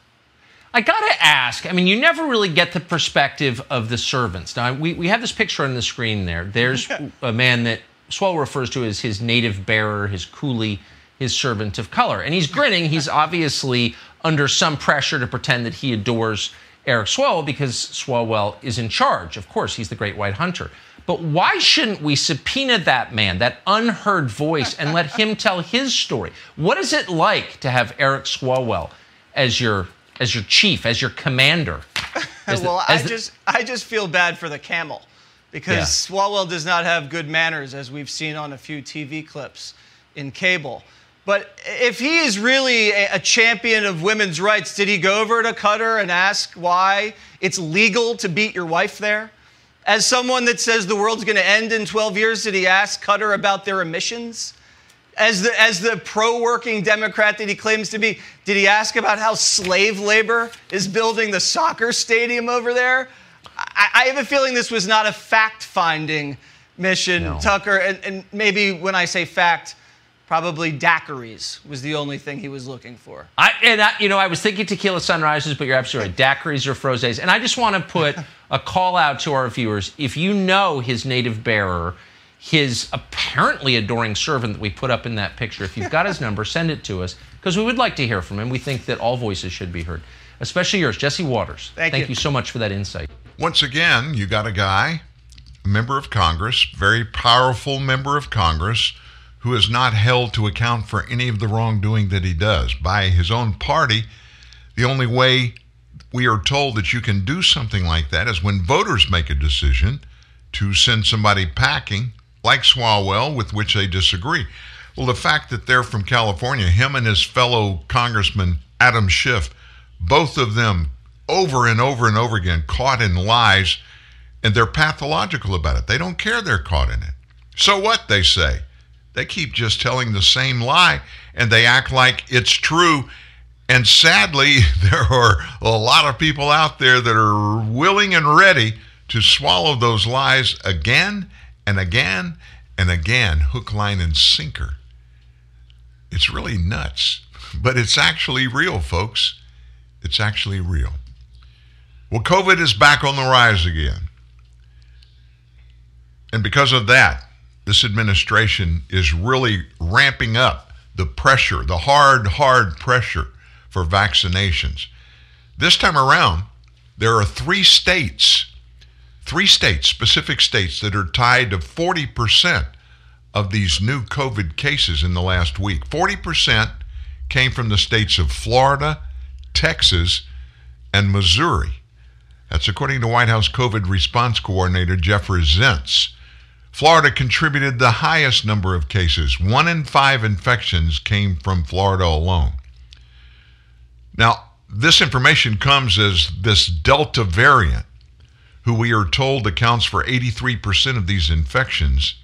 I got to ask, I mean, you never really get the perspective of the servants. Now, we have this picture on the screen there. There's a man that Swalwell refers to as his native bearer, his coolie, his servant of color. And he's grinning. He's obviously under some pressure to pretend that he adores Eric Swalwell because Swalwell is in charge. Of course, he's the great white hunter. But why shouldn't we subpoena that man, that unheard voice, and let him tell his story? What is it like to have Eric Swalwell as your chief, as your commander? As well, I just feel bad for the camel because Swalwell does not have good manners, as we've seen on a few TV clips in cable. But if he is really a champion of women's rights, did he go over to Qatar and ask why it's legal to beat your wife there? As someone that says the world's going to end in 12 years, did he ask Qatar about their emissions? As the pro-working Democrat that he claims to be, did he ask about how slave labor is building the soccer stadium over there? I have a feeling this was not a fact-finding mission, no. Tucker. And maybe when I say fact, probably daiquiris was the only thing he was looking for. I was thinking tequila sunrises, but you're absolutely right. Daiquiris or frosés. And I just want to put a call out to our viewers. If you know his native bearer, his apparently adoring servant that we put up in that picture. If you've got his number, send it to us, because we would like to hear from him. We think that all voices should be heard, especially yours, Jesse Waters. Thank you so much for that insight. Once again, you got a guy, a member of Congress, very powerful member of Congress, who is not held to account for any of the wrongdoing that he does. By his own party, the only way we are told that you can do something like that is when voters make a decision to send somebody packing like Swalwell, with which they disagree. Well, the fact that they're from California, him and his fellow Congressman Adam Schiff, both of them over and over and over again caught in lies, and they're pathological about it. They don't care they're caught in it. So what, they say? They keep just telling the same lie, and they act like it's true. And sadly, there are a lot of people out there that are willing and ready to swallow those lies again and again and again, hook, line, and sinker. It's really nuts, but it's actually real, folks. It's actually real. Well, COVID is back on the rise again. And because of that, this administration is really ramping up the pressure, the hard pressure for vaccinations. This time around, there are three states, specific states, that are tied to 40% of these new COVID cases in the last week. 40% came from the states of Florida, Texas, and Missouri. That's according to White House COVID response coordinator Jeffrey Zients. Florida contributed the highest number of cases. 1 in 5 infections came from Florida alone. Now, this information comes as this Delta variant, who we are told accounts for 83% of these infections,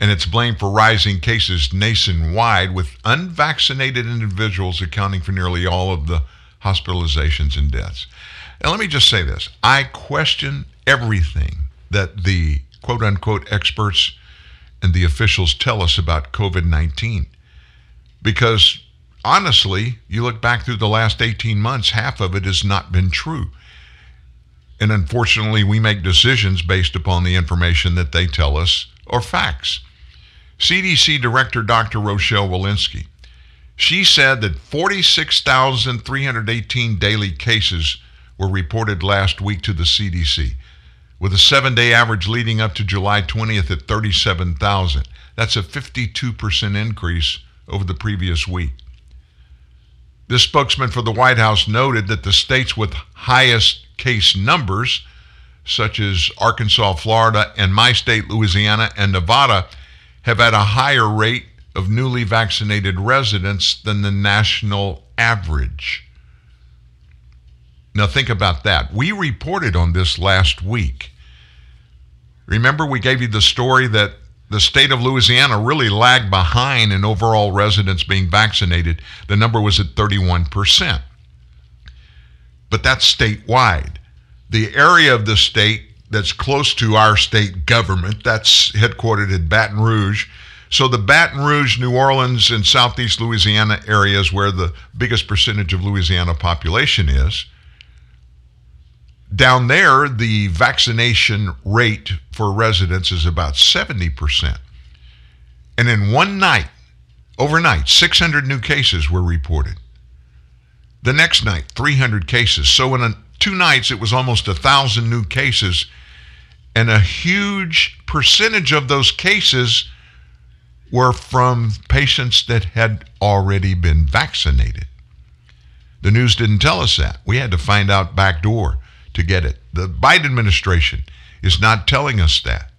and it's blamed for rising cases nationwide, with unvaccinated individuals accounting for nearly all of the hospitalizations and deaths. And let me just say this. I question everything that the quote-unquote experts and the officials tell us about COVID-19, because honestly, you look back through the last 18 months, half of it has not been true. And unfortunately, we make decisions based upon the information that they tell us are facts. CDC Director Dr. Rochelle Walensky, she said that 46,318 daily cases were reported last week to the CDC, with a 7-day average leading up to July 20th at 37,000. That's a 52% increase over the previous week. This spokesman for the White House noted that the states with highest case numbers, such as Arkansas, Florida, and my state, Louisiana, and Nevada, have had a higher rate of newly vaccinated residents than the national average. Now, think about that. We reported on this last week. Remember, we gave you the story that the state of Louisiana really lagged behind in overall residents being vaccinated. The number was at 31%. But that's statewide. The area of the state that's close to our state government, that's headquartered in Baton Rouge, So the Baton Rouge, New Orleans, and Southeast Louisiana areas where the biggest percentage of Louisiana population is, down there, the vaccination rate for residents is about 70%. And in one night, overnight, 600 new cases were reported. The next night, 300 cases. So in two nights, it was almost 1,000 new cases. And a huge percentage of those cases were from patients that had already been vaccinated. The news didn't tell us that. We had to find out back door to get it. The Biden administration is not telling us that.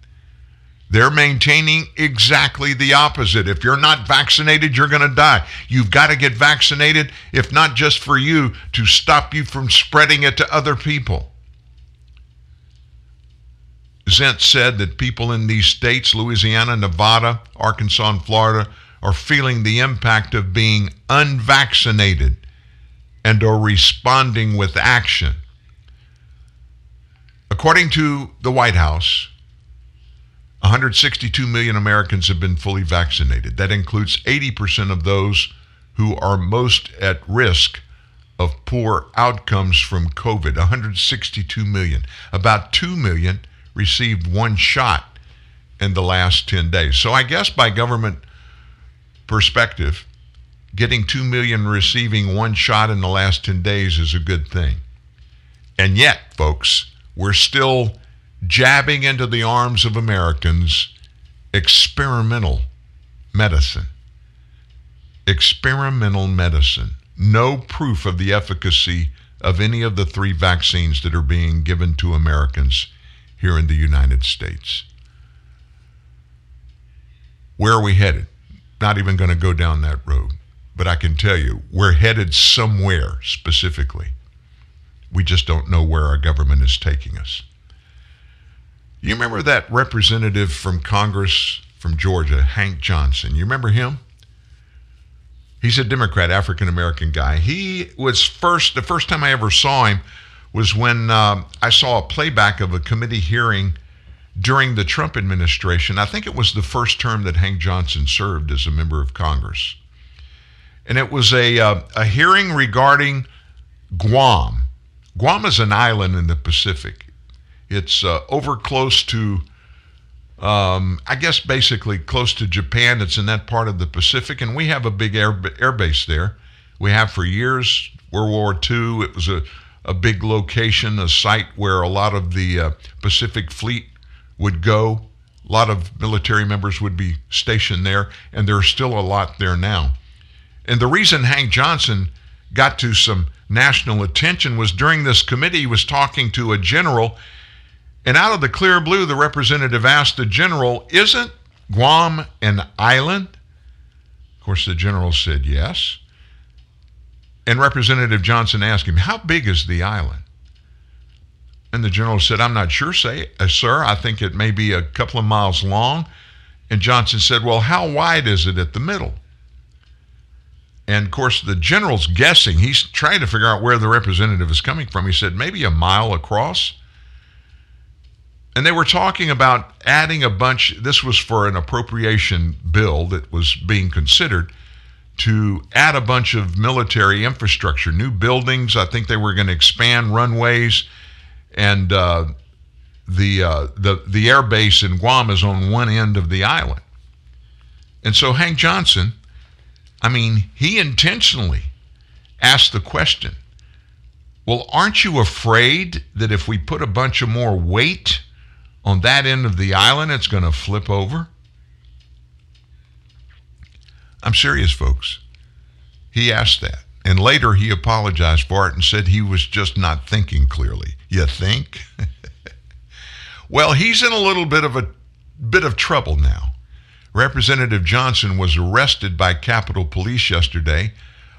They're maintaining exactly the opposite. If you're not vaccinated, you're going to die. You've got to get vaccinated, if not just for you, to stop you from spreading it to other people. Zent said that people in these states, Louisiana, Nevada, Arkansas, and Florida, are feeling the impact of being unvaccinated and are responding with action. According to the White House, 162 million Americans have been fully vaccinated. That includes 80% of those who are most at risk of poor outcomes from COVID. 162 million. About 2 million received one shot in the last 10 days. So I guess by government perspective, getting 2 million receiving one shot in the last 10 days is a good thing. And yet, folks, we're still jabbing into the arms of Americans experimental medicine. Experimental medicine. No proof of the efficacy of any of the three vaccines that are being given to Americans here in the United States. Where are we headed? Not even going to go down that road, but I can tell you we're headed somewhere specifically. We just don't know where our government is taking us. You remember that representative from Congress from Georgia, Hank Johnson? You remember him? He's a Democrat, African-American guy. He was the first time I ever saw him was when I saw a playback of a committee hearing during the Trump administration. I think it was the first term that Hank Johnson served as a member of Congress. And it was a hearing regarding Guam. Guam is an island in the Pacific. It's over close to, I guess basically close to Japan. It's in that part of the Pacific, and we have a big air base there. We have for years. World War II, it was a big location, a site where a lot of the Pacific Fleet would go. A lot of military members would be stationed there, and there's still a lot there now. And the reason Hank Johnson got to some national attention was during this committee, he was talking to a general, and out of the clear blue, the representative asked the general, "Isn't Guam an island?" Of course, the general said yes. And Representative Johnson asked him, "How big is the island?" And the general said, "I'm not sure, sir. I think it may be a couple of miles long." And Johnson said, "Well, how wide is it at the middle?" And, of course, the general's guessing. He's trying to figure out where the representative is coming from. He said, "Maybe a mile across." And they were talking about adding a bunch. This was for an appropriation bill that was being considered to add a bunch of military infrastructure, new buildings. I think they were going to expand runways. And the air base in Guam is on one end of the island. And so Hank Johnson, he intentionally asked the question, "Well, aren't you afraid that if we put a bunch of more weight on that end of the island, it's going to flip over?" I'm serious, folks. He asked that. And later he apologized for it and said he was just not thinking clearly. You think? Well, he's in a bit of trouble now. Representative Johnson was arrested by Capitol Police yesterday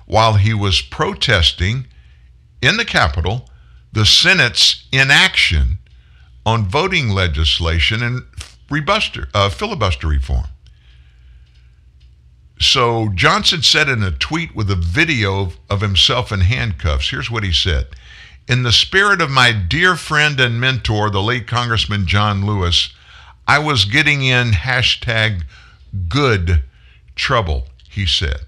while he was protesting in the Capitol the Senate's inaction on voting legislation and filibuster reform. So Johnson said in a tweet with a video of himself in handcuffs, here's what he said: "In the spirit of my dear friend and mentor, the late Congressman John Lewis, I was getting in hashtag good trouble, he said.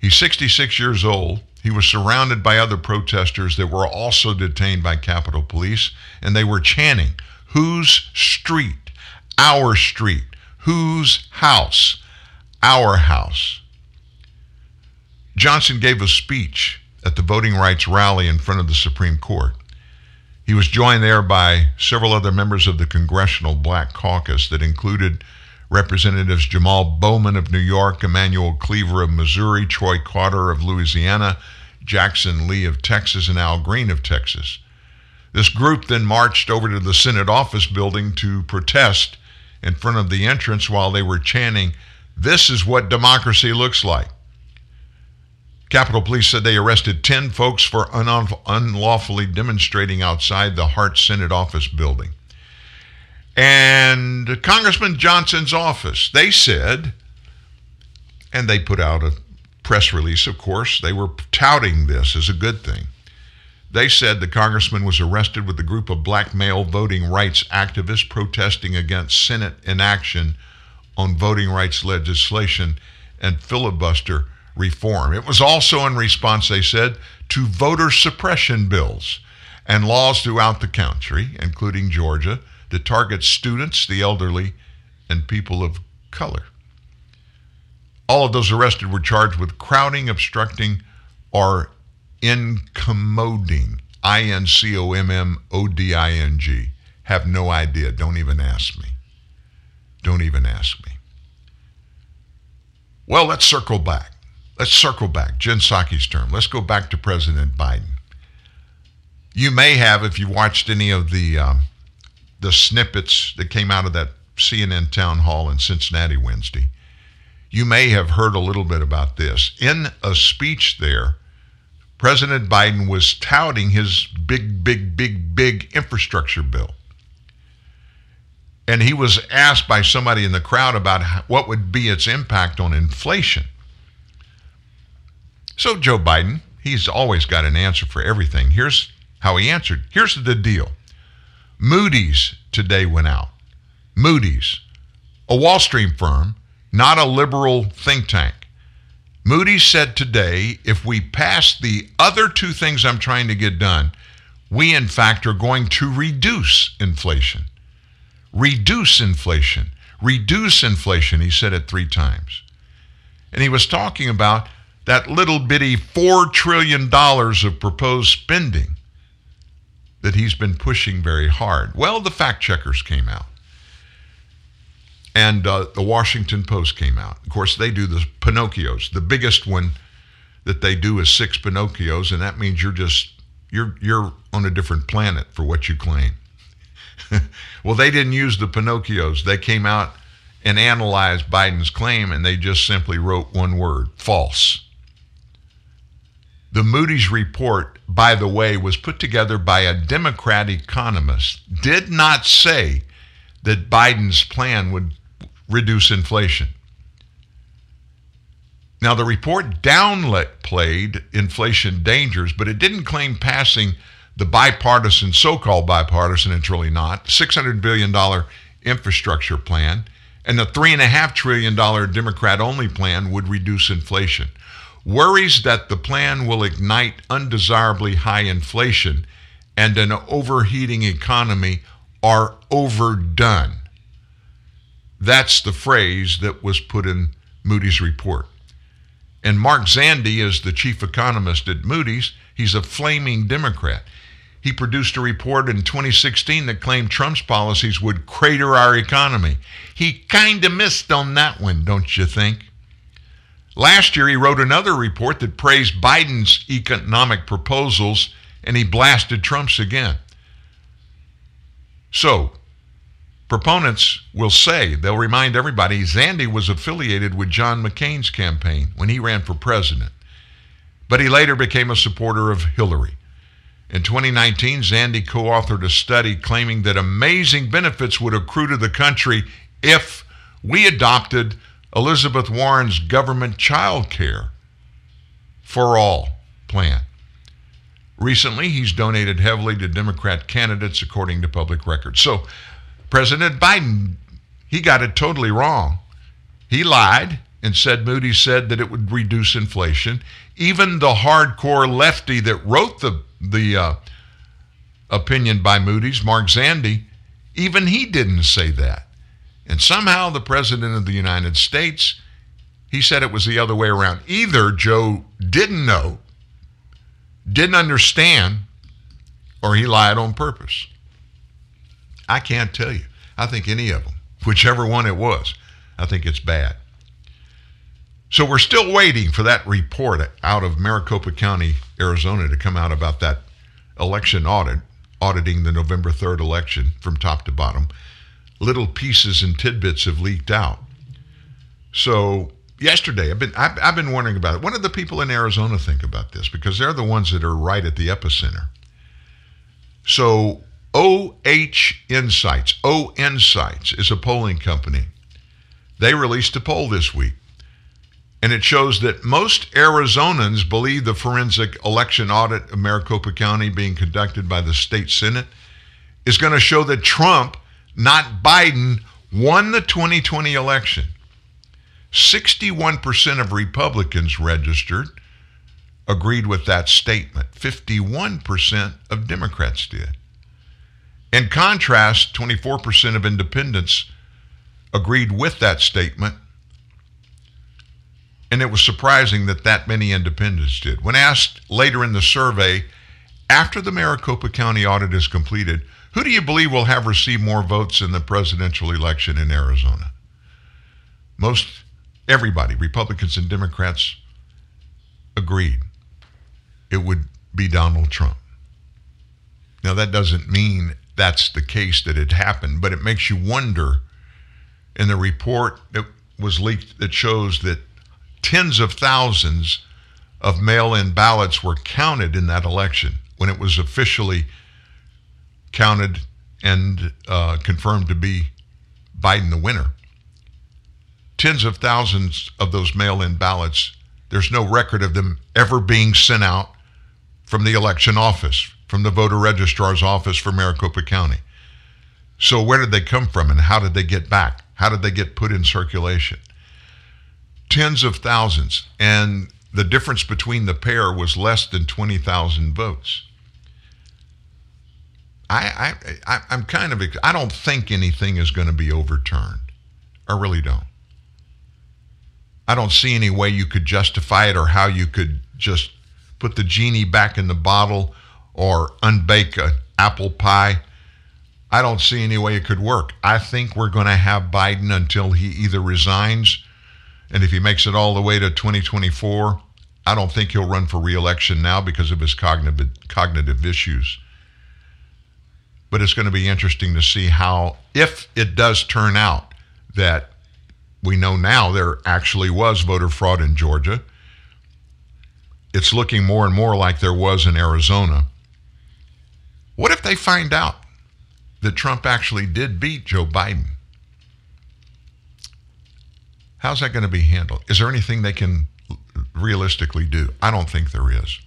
He's 66 years old. He was surrounded by other protesters that were also detained by Capitol Police, and they were chanting, "Whose street? Our street. Whose house? Our house." Johnson gave a speech at the voting rights rally in front of the Supreme Court. He was joined there by several other members of the Congressional Black Caucus that included Representatives Jamal Bowman of New York, Emanuel Cleaver of Missouri, Troy Carter of Louisiana, Jackson Lee of Texas, and Al Green of Texas. This group then marched over to the Senate office building to protest in front of the entrance while they were chanting, "This is what democracy looks like." Capitol Police said they arrested 10 folks for unlawfully demonstrating outside the Hart Senate office building. And Congressman Johnson's office, they said, and they put out a press release, of course, they were touting this as a good thing. They said the congressman was arrested with a group of black male voting rights activists protesting against Senate inaction on voting rights legislation and filibuster reform. It was also in response, they said, to voter suppression bills and laws throughout the country, including Georgia, that target students, the elderly, and people of color. All of those arrested were charged with crowding, obstructing, or incommoding. I-N-C-O-M-M-O-D-I-N-G. Have no idea. Don't even ask me. Don't even ask me. Well, let's circle back. Let's circle back. Jen Psaki's term. Let's go back to President Biden. You may have, if you watched any of the snippets that came out of that CNN town hall in Cincinnati Wednesday, you may have heard a little bit about this. In a speech there, President Biden was touting his big infrastructure bill. And he was asked by somebody in the crowd about what would be its impact on inflation. So Joe Biden, he's always got an answer for everything. Here's how he answered. Here's the deal. Moody's today went out. Moody's, a Wall Street firm, not a liberal think tank. Moody's said today, if we pass the other two things I'm trying to get done, we in fact are going to reduce inflation. Reduce inflation. Reduce inflation. He said it three times. And he was talking about that little bitty $4 trillion of proposed spending that he's been pushing very hard. Well, the fact checkers came out. And the Washington Post came out. Of course, they do the Pinocchios. The biggest one that they do is 6 Pinocchios, and that means you're on a different planet for what you claim. Well, they didn't use the Pinocchios. They came out and analyzed Biden's claim, and they just simply wrote one word: false. The Moody's report, by the way, was put together by a Democrat economist, did not say that Biden's plan would reduce inflation. Now, the report downplayed inflation dangers, but it didn't claim passing the bipartisan, so-called bipartisan, it's really not, $600 billion infrastructure plan and the $3.5 trillion Democrat-only plan would reduce inflation. Worries that the plan will ignite undesirably high inflation and an overheating economy are overdone. That's the phrase that was put in Moody's report. And Mark Zandi is the chief economist at Moody's. He's a flaming Democrat. He produced a report in 2016 that claimed Trump's policies would crater our economy. He kind of missed on that one, don't you think? Last year, he wrote another report that praised Biden's economic proposals, and he blasted Trump's again. So, proponents will say, they'll remind everybody, Zandi was affiliated with John McCain's campaign when he ran for president, but he later became a supporter of Hillary. In 2019, Zandi co-authored a study claiming that amazing benefits would accrue to the country if we adopted Elizabeth Warren's government child care for all plan. Recently, he's donated heavily to Democrat candidates, according to public records. So President Biden, he got it totally wrong. He lied and said Moody's said that it would reduce inflation. Even the hardcore lefty that wrote the opinion by Moody's, Mark Zandi, even he didn't say that. And somehow the president of the United States, he said it was the other way around. Either Joe didn't know, didn't understand, or he lied on purpose. I can't tell you. I think any of them, whichever one it was, I think it's bad. So we're still waiting for that report out of Maricopa County, Arizona, to come out about that election audit, auditing the November 3rd election from top to bottom. Little pieces and tidbits have leaked out. So yesterday, I've been wondering about it. What do the people in Arizona think about this? Because they're the ones that are right at the epicenter. So O Insights is a polling company. They released a poll this week, and it shows that most Arizonans believe the forensic election audit of Maricopa County being conducted by the state Senate is going to show that Trump, not Biden, won the 2020 election. 61% of Republicans registered agreed with that statement. 51% of Democrats did. In contrast, 24% of independents agreed with that statement, and it was surprising that that many independents did. When asked later in the survey, after the Maricopa County audit is completed, who do you believe will have received more votes in the presidential election in Arizona? Most everybody, Republicans and Democrats, agreed it would be Donald Trump. Now, that doesn't mean that's the case that it happened, but it makes you wonder. In the report that was leaked that shows that tens of thousands of mail-in ballots were counted in that election when it was officially counted and confirmed to be Biden the winner. Tens of thousands of those mail-in ballots, there's no record of them ever being sent out from the election office, from the voter registrar's office for Maricopa County. So where did they come from and how did they get back? How did they get put in circulation? Tens of thousands, and the difference between the pair was less than 20,000 votes. I don't think anything is going to be overturned. I really don't. I don't see any way you could justify it or how you could just put the genie back in the bottle or unbake an apple pie. I don't see any way it could work. I think we're going to have Biden until he either resigns, and if he makes it all the way to 2024, I don't think he'll run for re-election now because of his cognitive issues. But it's going to be interesting to see how, if it does turn out that we know now there actually was voter fraud in Georgia, it's looking more and more like there was in Arizona. What if they find out that Trump actually did beat Joe Biden? How's that going to be handled? Is there anything they can realistically do? I don't think there is.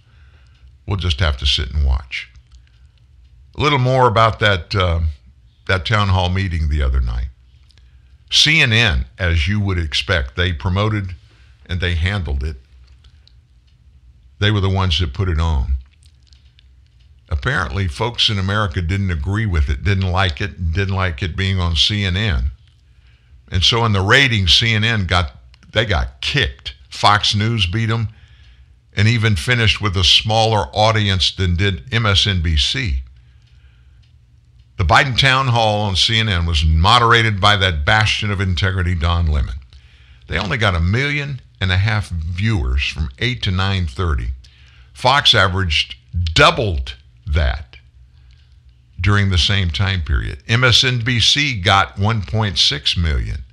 We'll just have to sit and watch. A little more about that town hall meeting the other night. CNN, as you would expect, they promoted and they handled it. They were the ones that put it on. Apparently, folks in America didn't agree with it, didn't like it being on CNN. And so in the ratings, CNN got kicked. Fox News beat them and even finished with a smaller audience than did MSNBC. The Biden town hall on CNN was moderated by that bastion of integrity, Don Lemon. They only got 1.5 million viewers from 8 to 9:30. Fox averaged doubled that during the same time period. MSNBC got 1.6 million.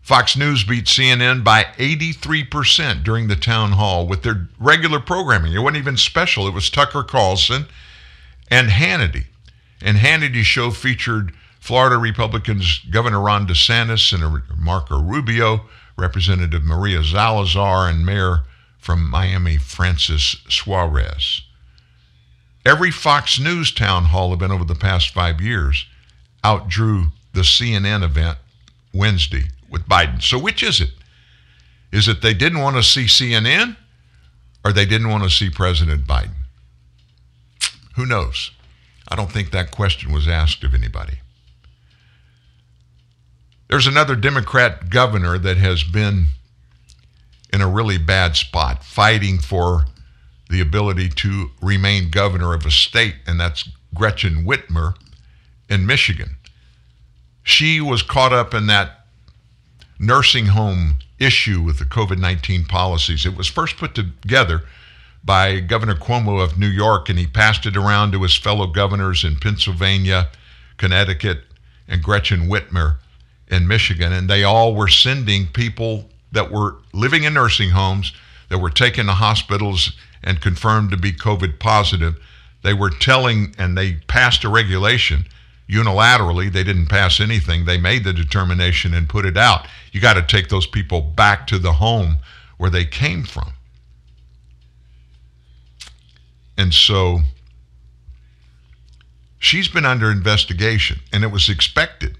Fox News beat CNN by 83% during the town hall with their regular programming. It wasn't even special. It was Tucker Carlson and Hannity. And Hannity's show featured Florida Republicans Governor Ron DeSantis, Senator Marco Rubio, Representative Maria Salazar, and Mayor from Miami, Francis Suarez. Every Fox News town hall event over the past 5 years outdrew the CNN event Wednesday with Biden. So which is it? Is it they didn't want to see CNN or they didn't want to see President Biden? Who knows? I don't think that question was asked of anybody. There's another Democrat governor that has been in a really bad spot, fighting for the ability to remain governor of a state, and that's Gretchen Whitmer in Michigan. She was caught up in that nursing home issue with the COVID-19 policies. It was first put together by Governor Cuomo of New York, and he passed it around to his fellow governors in Pennsylvania, Connecticut, and Gretchen Whitmer in Michigan, and they all were sending people that were living in nursing homes, that were taken to hospitals and confirmed to be COVID positive. They were telling, and they passed a regulation unilaterally. They didn't pass anything. They made the determination and put it out. You got to take those people back to the home where they came from. And so she's been under investigation, and it was expected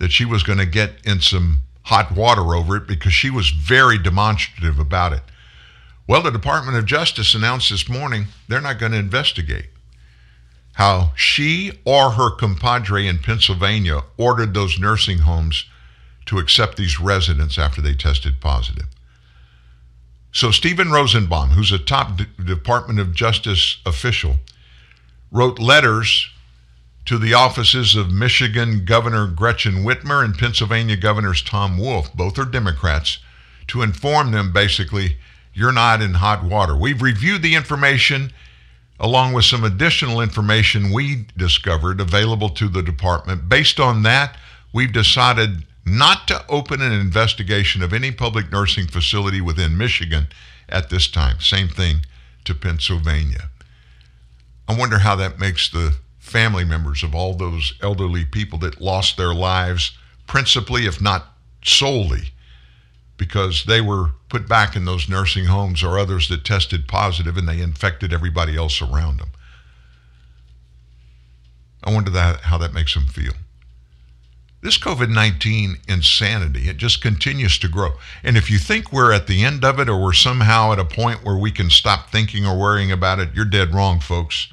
that she was going to get in some hot water over it because she was very demonstrative about it. Well, the Department of Justice announced this morning they're not going to investigate how she or her compadre in Pennsylvania ordered those nursing homes to accept these residents after they tested positive. So Stephen Rosenbaum, who's a top Department of Justice official, wrote letters to the offices of Michigan Governor Gretchen Whitmer and Pennsylvania Governors Tom Wolf, both are Democrats, to inform them basically, you're not in hot water. We've reviewed the information along with some additional information we discovered available to the department. Based on that, we've decided not to open an investigation of any public nursing facility within Michigan at this time. Same thing to Pennsylvania. I wonder how that makes the family members of all those elderly people that lost their lives, principally, if not solely, because they were put back in those nursing homes or others that tested positive and they infected everybody else around them. I wonder how that makes them feel. This COVID-19 insanity, it just continues to grow. And if you think we're at the end of it or we're somehow at a point where we can stop thinking or worrying about it, you're dead wrong, folks.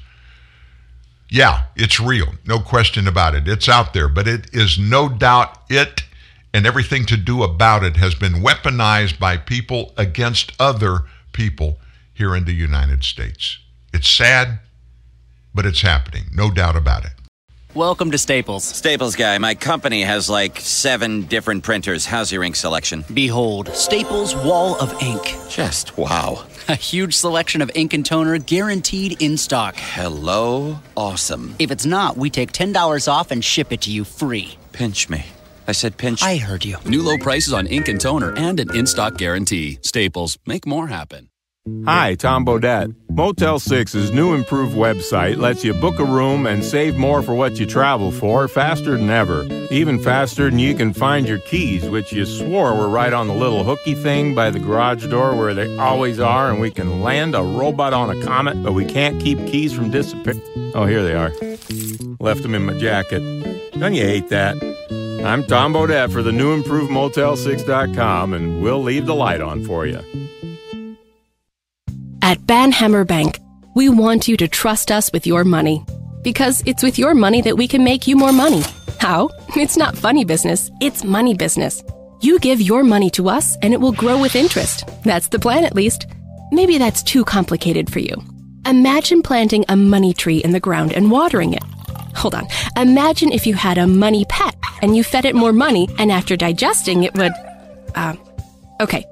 Yeah, it's real. No question about it. It's out there, but it is no doubt it and everything to do about it has been weaponized by people against other people here in the United States. It's sad, but it's happening. No doubt about it. Welcome to Staples. Staples guy, my company has like 7 different printers. How's your ink selection? Behold, Staples Wall of Ink. Just wow. A huge selection of ink and toner guaranteed in stock. Hello, awesome. If it's not, we take $10 off and ship it to you free. Pinch me. I said pinch. I heard you. New low prices on ink and toner and an in-stock guarantee. Staples, make more happen. Hi, Tom Bodette. Motel 6's new improved website lets you book a room and save more for what you travel for faster than ever. Even faster than you can find your keys, which you swore were right on the little hooky thing by the garage door where they always are, and we can land a robot on a comet, but we can't keep keys from disappearing. Oh, here they are. Left them in my jacket. Don't you hate that? I'm Tom Bodette for the new improved Motel6.com, and we'll leave the light on for you. At Banhammer Bank, we want you to trust us with your money because it's with your money that we can make you more money. How? It's not funny business. It's money business. You give your money to us and it will grow with interest. That's the plan, at least. Maybe that's too complicated for you. Imagine planting a money tree in the ground and watering it. Hold on. Imagine if you had a money pet and you fed it more money and after digesting it would... Okay.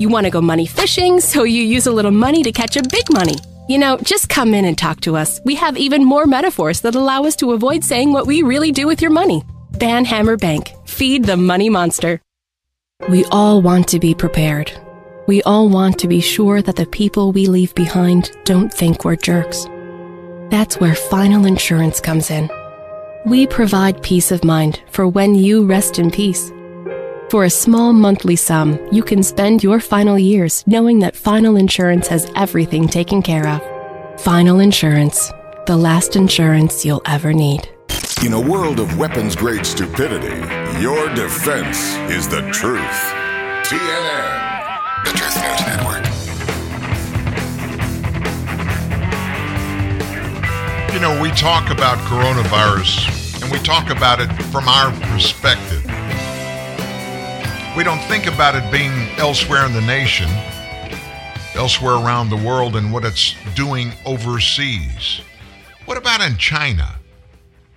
You want to go money fishing, so you use a little money to catch a big money. You know, just come in and talk to us. We have even more metaphors that allow us to avoid saying what we really do with your money. Banhammer Bank. Feed the money monster. We all want to be prepared. We all want to be sure that the people we leave behind don't think we're jerks. That's where Final Insurance comes in. We provide peace of mind for when you rest in peace. For a small monthly sum, you can spend your final years knowing that Final Insurance has everything taken care of. Final Insurance, the last insurance you'll ever need. In a world of weapons-grade stupidity, your defense is the truth. TNN, the Truth News Network. You know, we talk about coronavirus, and we talk about it from our perspective. We don't think about it being elsewhere in the nation, elsewhere around the world, and what it's doing overseas. What about in China?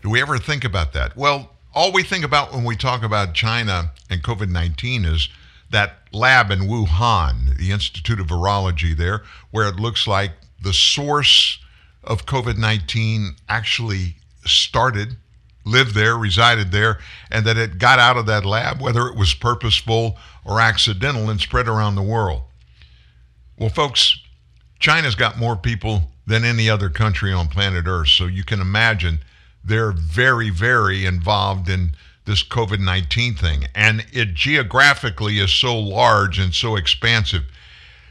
Do we ever think about that? Well, all we think about when we talk about China and COVID-19 is that lab in Wuhan, the Institute of Virology there, where it looks like the source of COVID-19 actually started, lived there, resided there, and that it got out of that lab, whether it was purposeful or accidental, and spread around the world. Well, folks, China's got more people than any other country on planet Earth, so you can imagine they're very, very involved in this COVID-19 thing. And it geographically is so large and so expansive.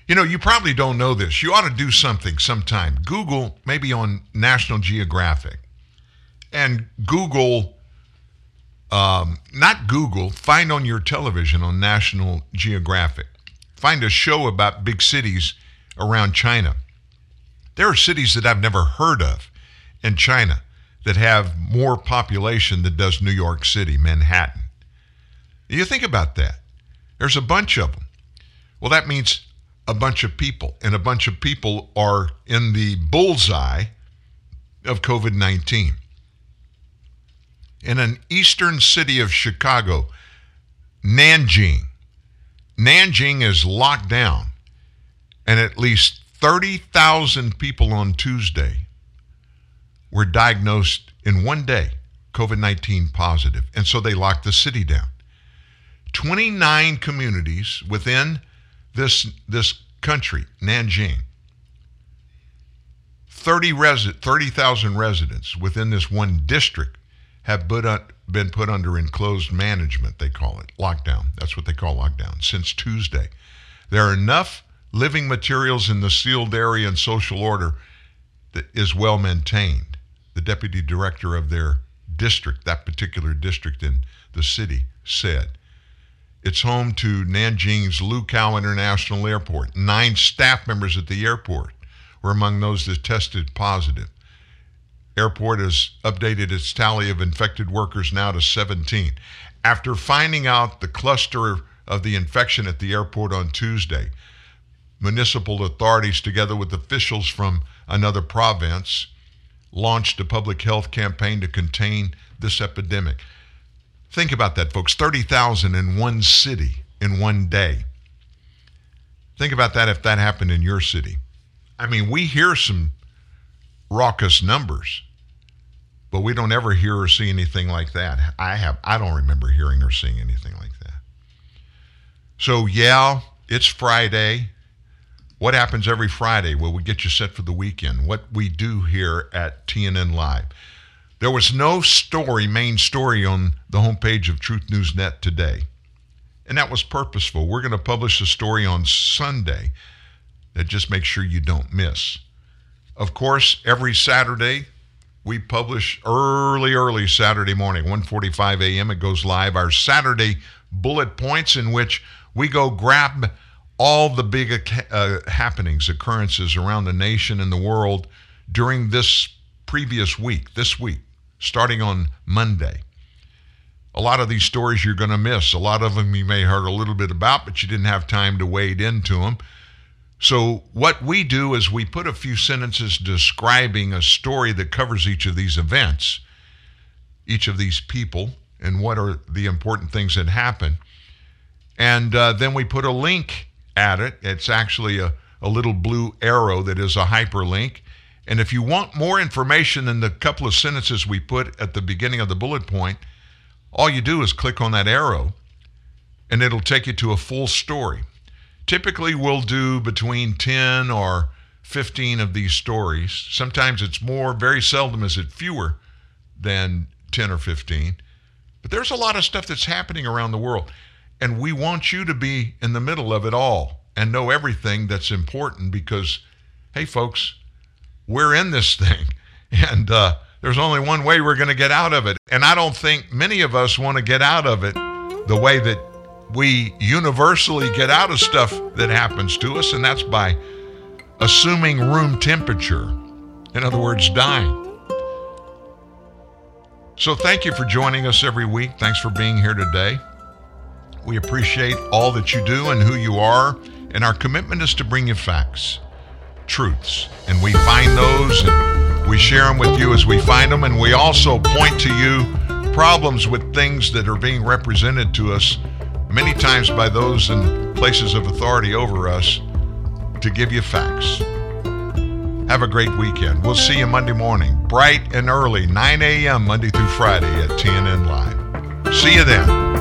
You know, you probably don't know this. You ought to do something sometime. Google, maybe on National Geographic. And Google, find on your television on National Geographic. Find a show about big cities around China. There are cities that I've never heard of in China that have more population than does New York City, Manhattan. You think about that. There's a bunch of them. Well, that means a bunch of people, and a bunch of people are in the bullseye of COVID-19. In an eastern city of Chicago, Nanjing. Nanjing is locked down, and at least 30,000 people on Tuesday were diagnosed in one day, COVID-19 positive, and so they locked the city down. 29 communities within this country, Nanjing, 30,000 residents within this one district have been put under enclosed management, they call it, lockdown. That's what they call lockdown, since Tuesday. There are enough living materials in the sealed area and social order that is well maintained. The deputy director of their district, that particular district in the city, said. It's home to Nanjing's Lukow International Airport. 9 staff members at the airport were among those that tested positive. Airport has updated its tally of infected workers now to 17. After finding out the cluster of the infection at the airport on Tuesday, municipal authorities, together with officials from another province, launched a public health campaign to contain this epidemic. Think about that, folks. 30,000 in one city in one day. Think about that if that happened in your city. I mean, we hear some raucous numbers, but we don't ever hear or see anything like that. I don't remember hearing or seeing anything like that. So, yeah, it's Friday. What happens every Friday? Well, we get you set for the weekend. What we do here at TNN Live. There was no main story on the homepage of Truth News Net today. And that was purposeful. We're going to publish a story on Sunday that just makes sure you don't miss. Of course, every Saturday, we publish early Saturday morning, 1:45 a.m. It goes live. Our Saturday bullet points in which we go grab all the big happenings, occurrences around the nation and the world during this previous week, starting on Monday. A lot of these stories you're going to miss. A lot of them you may heard a little bit about, but you didn't have time to wade into them. So what we do is we put a few sentences describing a story that covers each of these events, each of these people, and what are the important things that happen. And then we put a link at it. It's actually a little blue arrow that is a hyperlink. And if you want more information than the couple of sentences we put at the beginning of the bullet point, all you do is click on that arrow and it'll take you to a full story. Typically, we'll do between 10 or 15 of these stories. Sometimes it's more, very seldom is it fewer than 10 or 15. But there's a lot of stuff that's happening around the world. And we want you to be in the middle of it all and know everything that's important because, hey, folks, we're in this thing. And There's only one way we're going to get out of it. And I don't think many of us want to get out of it the way that we universally get out of stuff that happens to us, and that's by assuming room temperature. In other words, dying. So thank you for joining us every week. Thanks for being here today. We appreciate all that you do and who you are, and our commitment is to bring you facts, truths, and we find those and we share them with you as we find them, and we also point to you problems with things that are being represented to us many times by those in places of authority over us to give you facts. Have a great weekend. We'll see you Monday morning, bright and early, 9 a.m. Monday through Friday at TNN Live. See you then.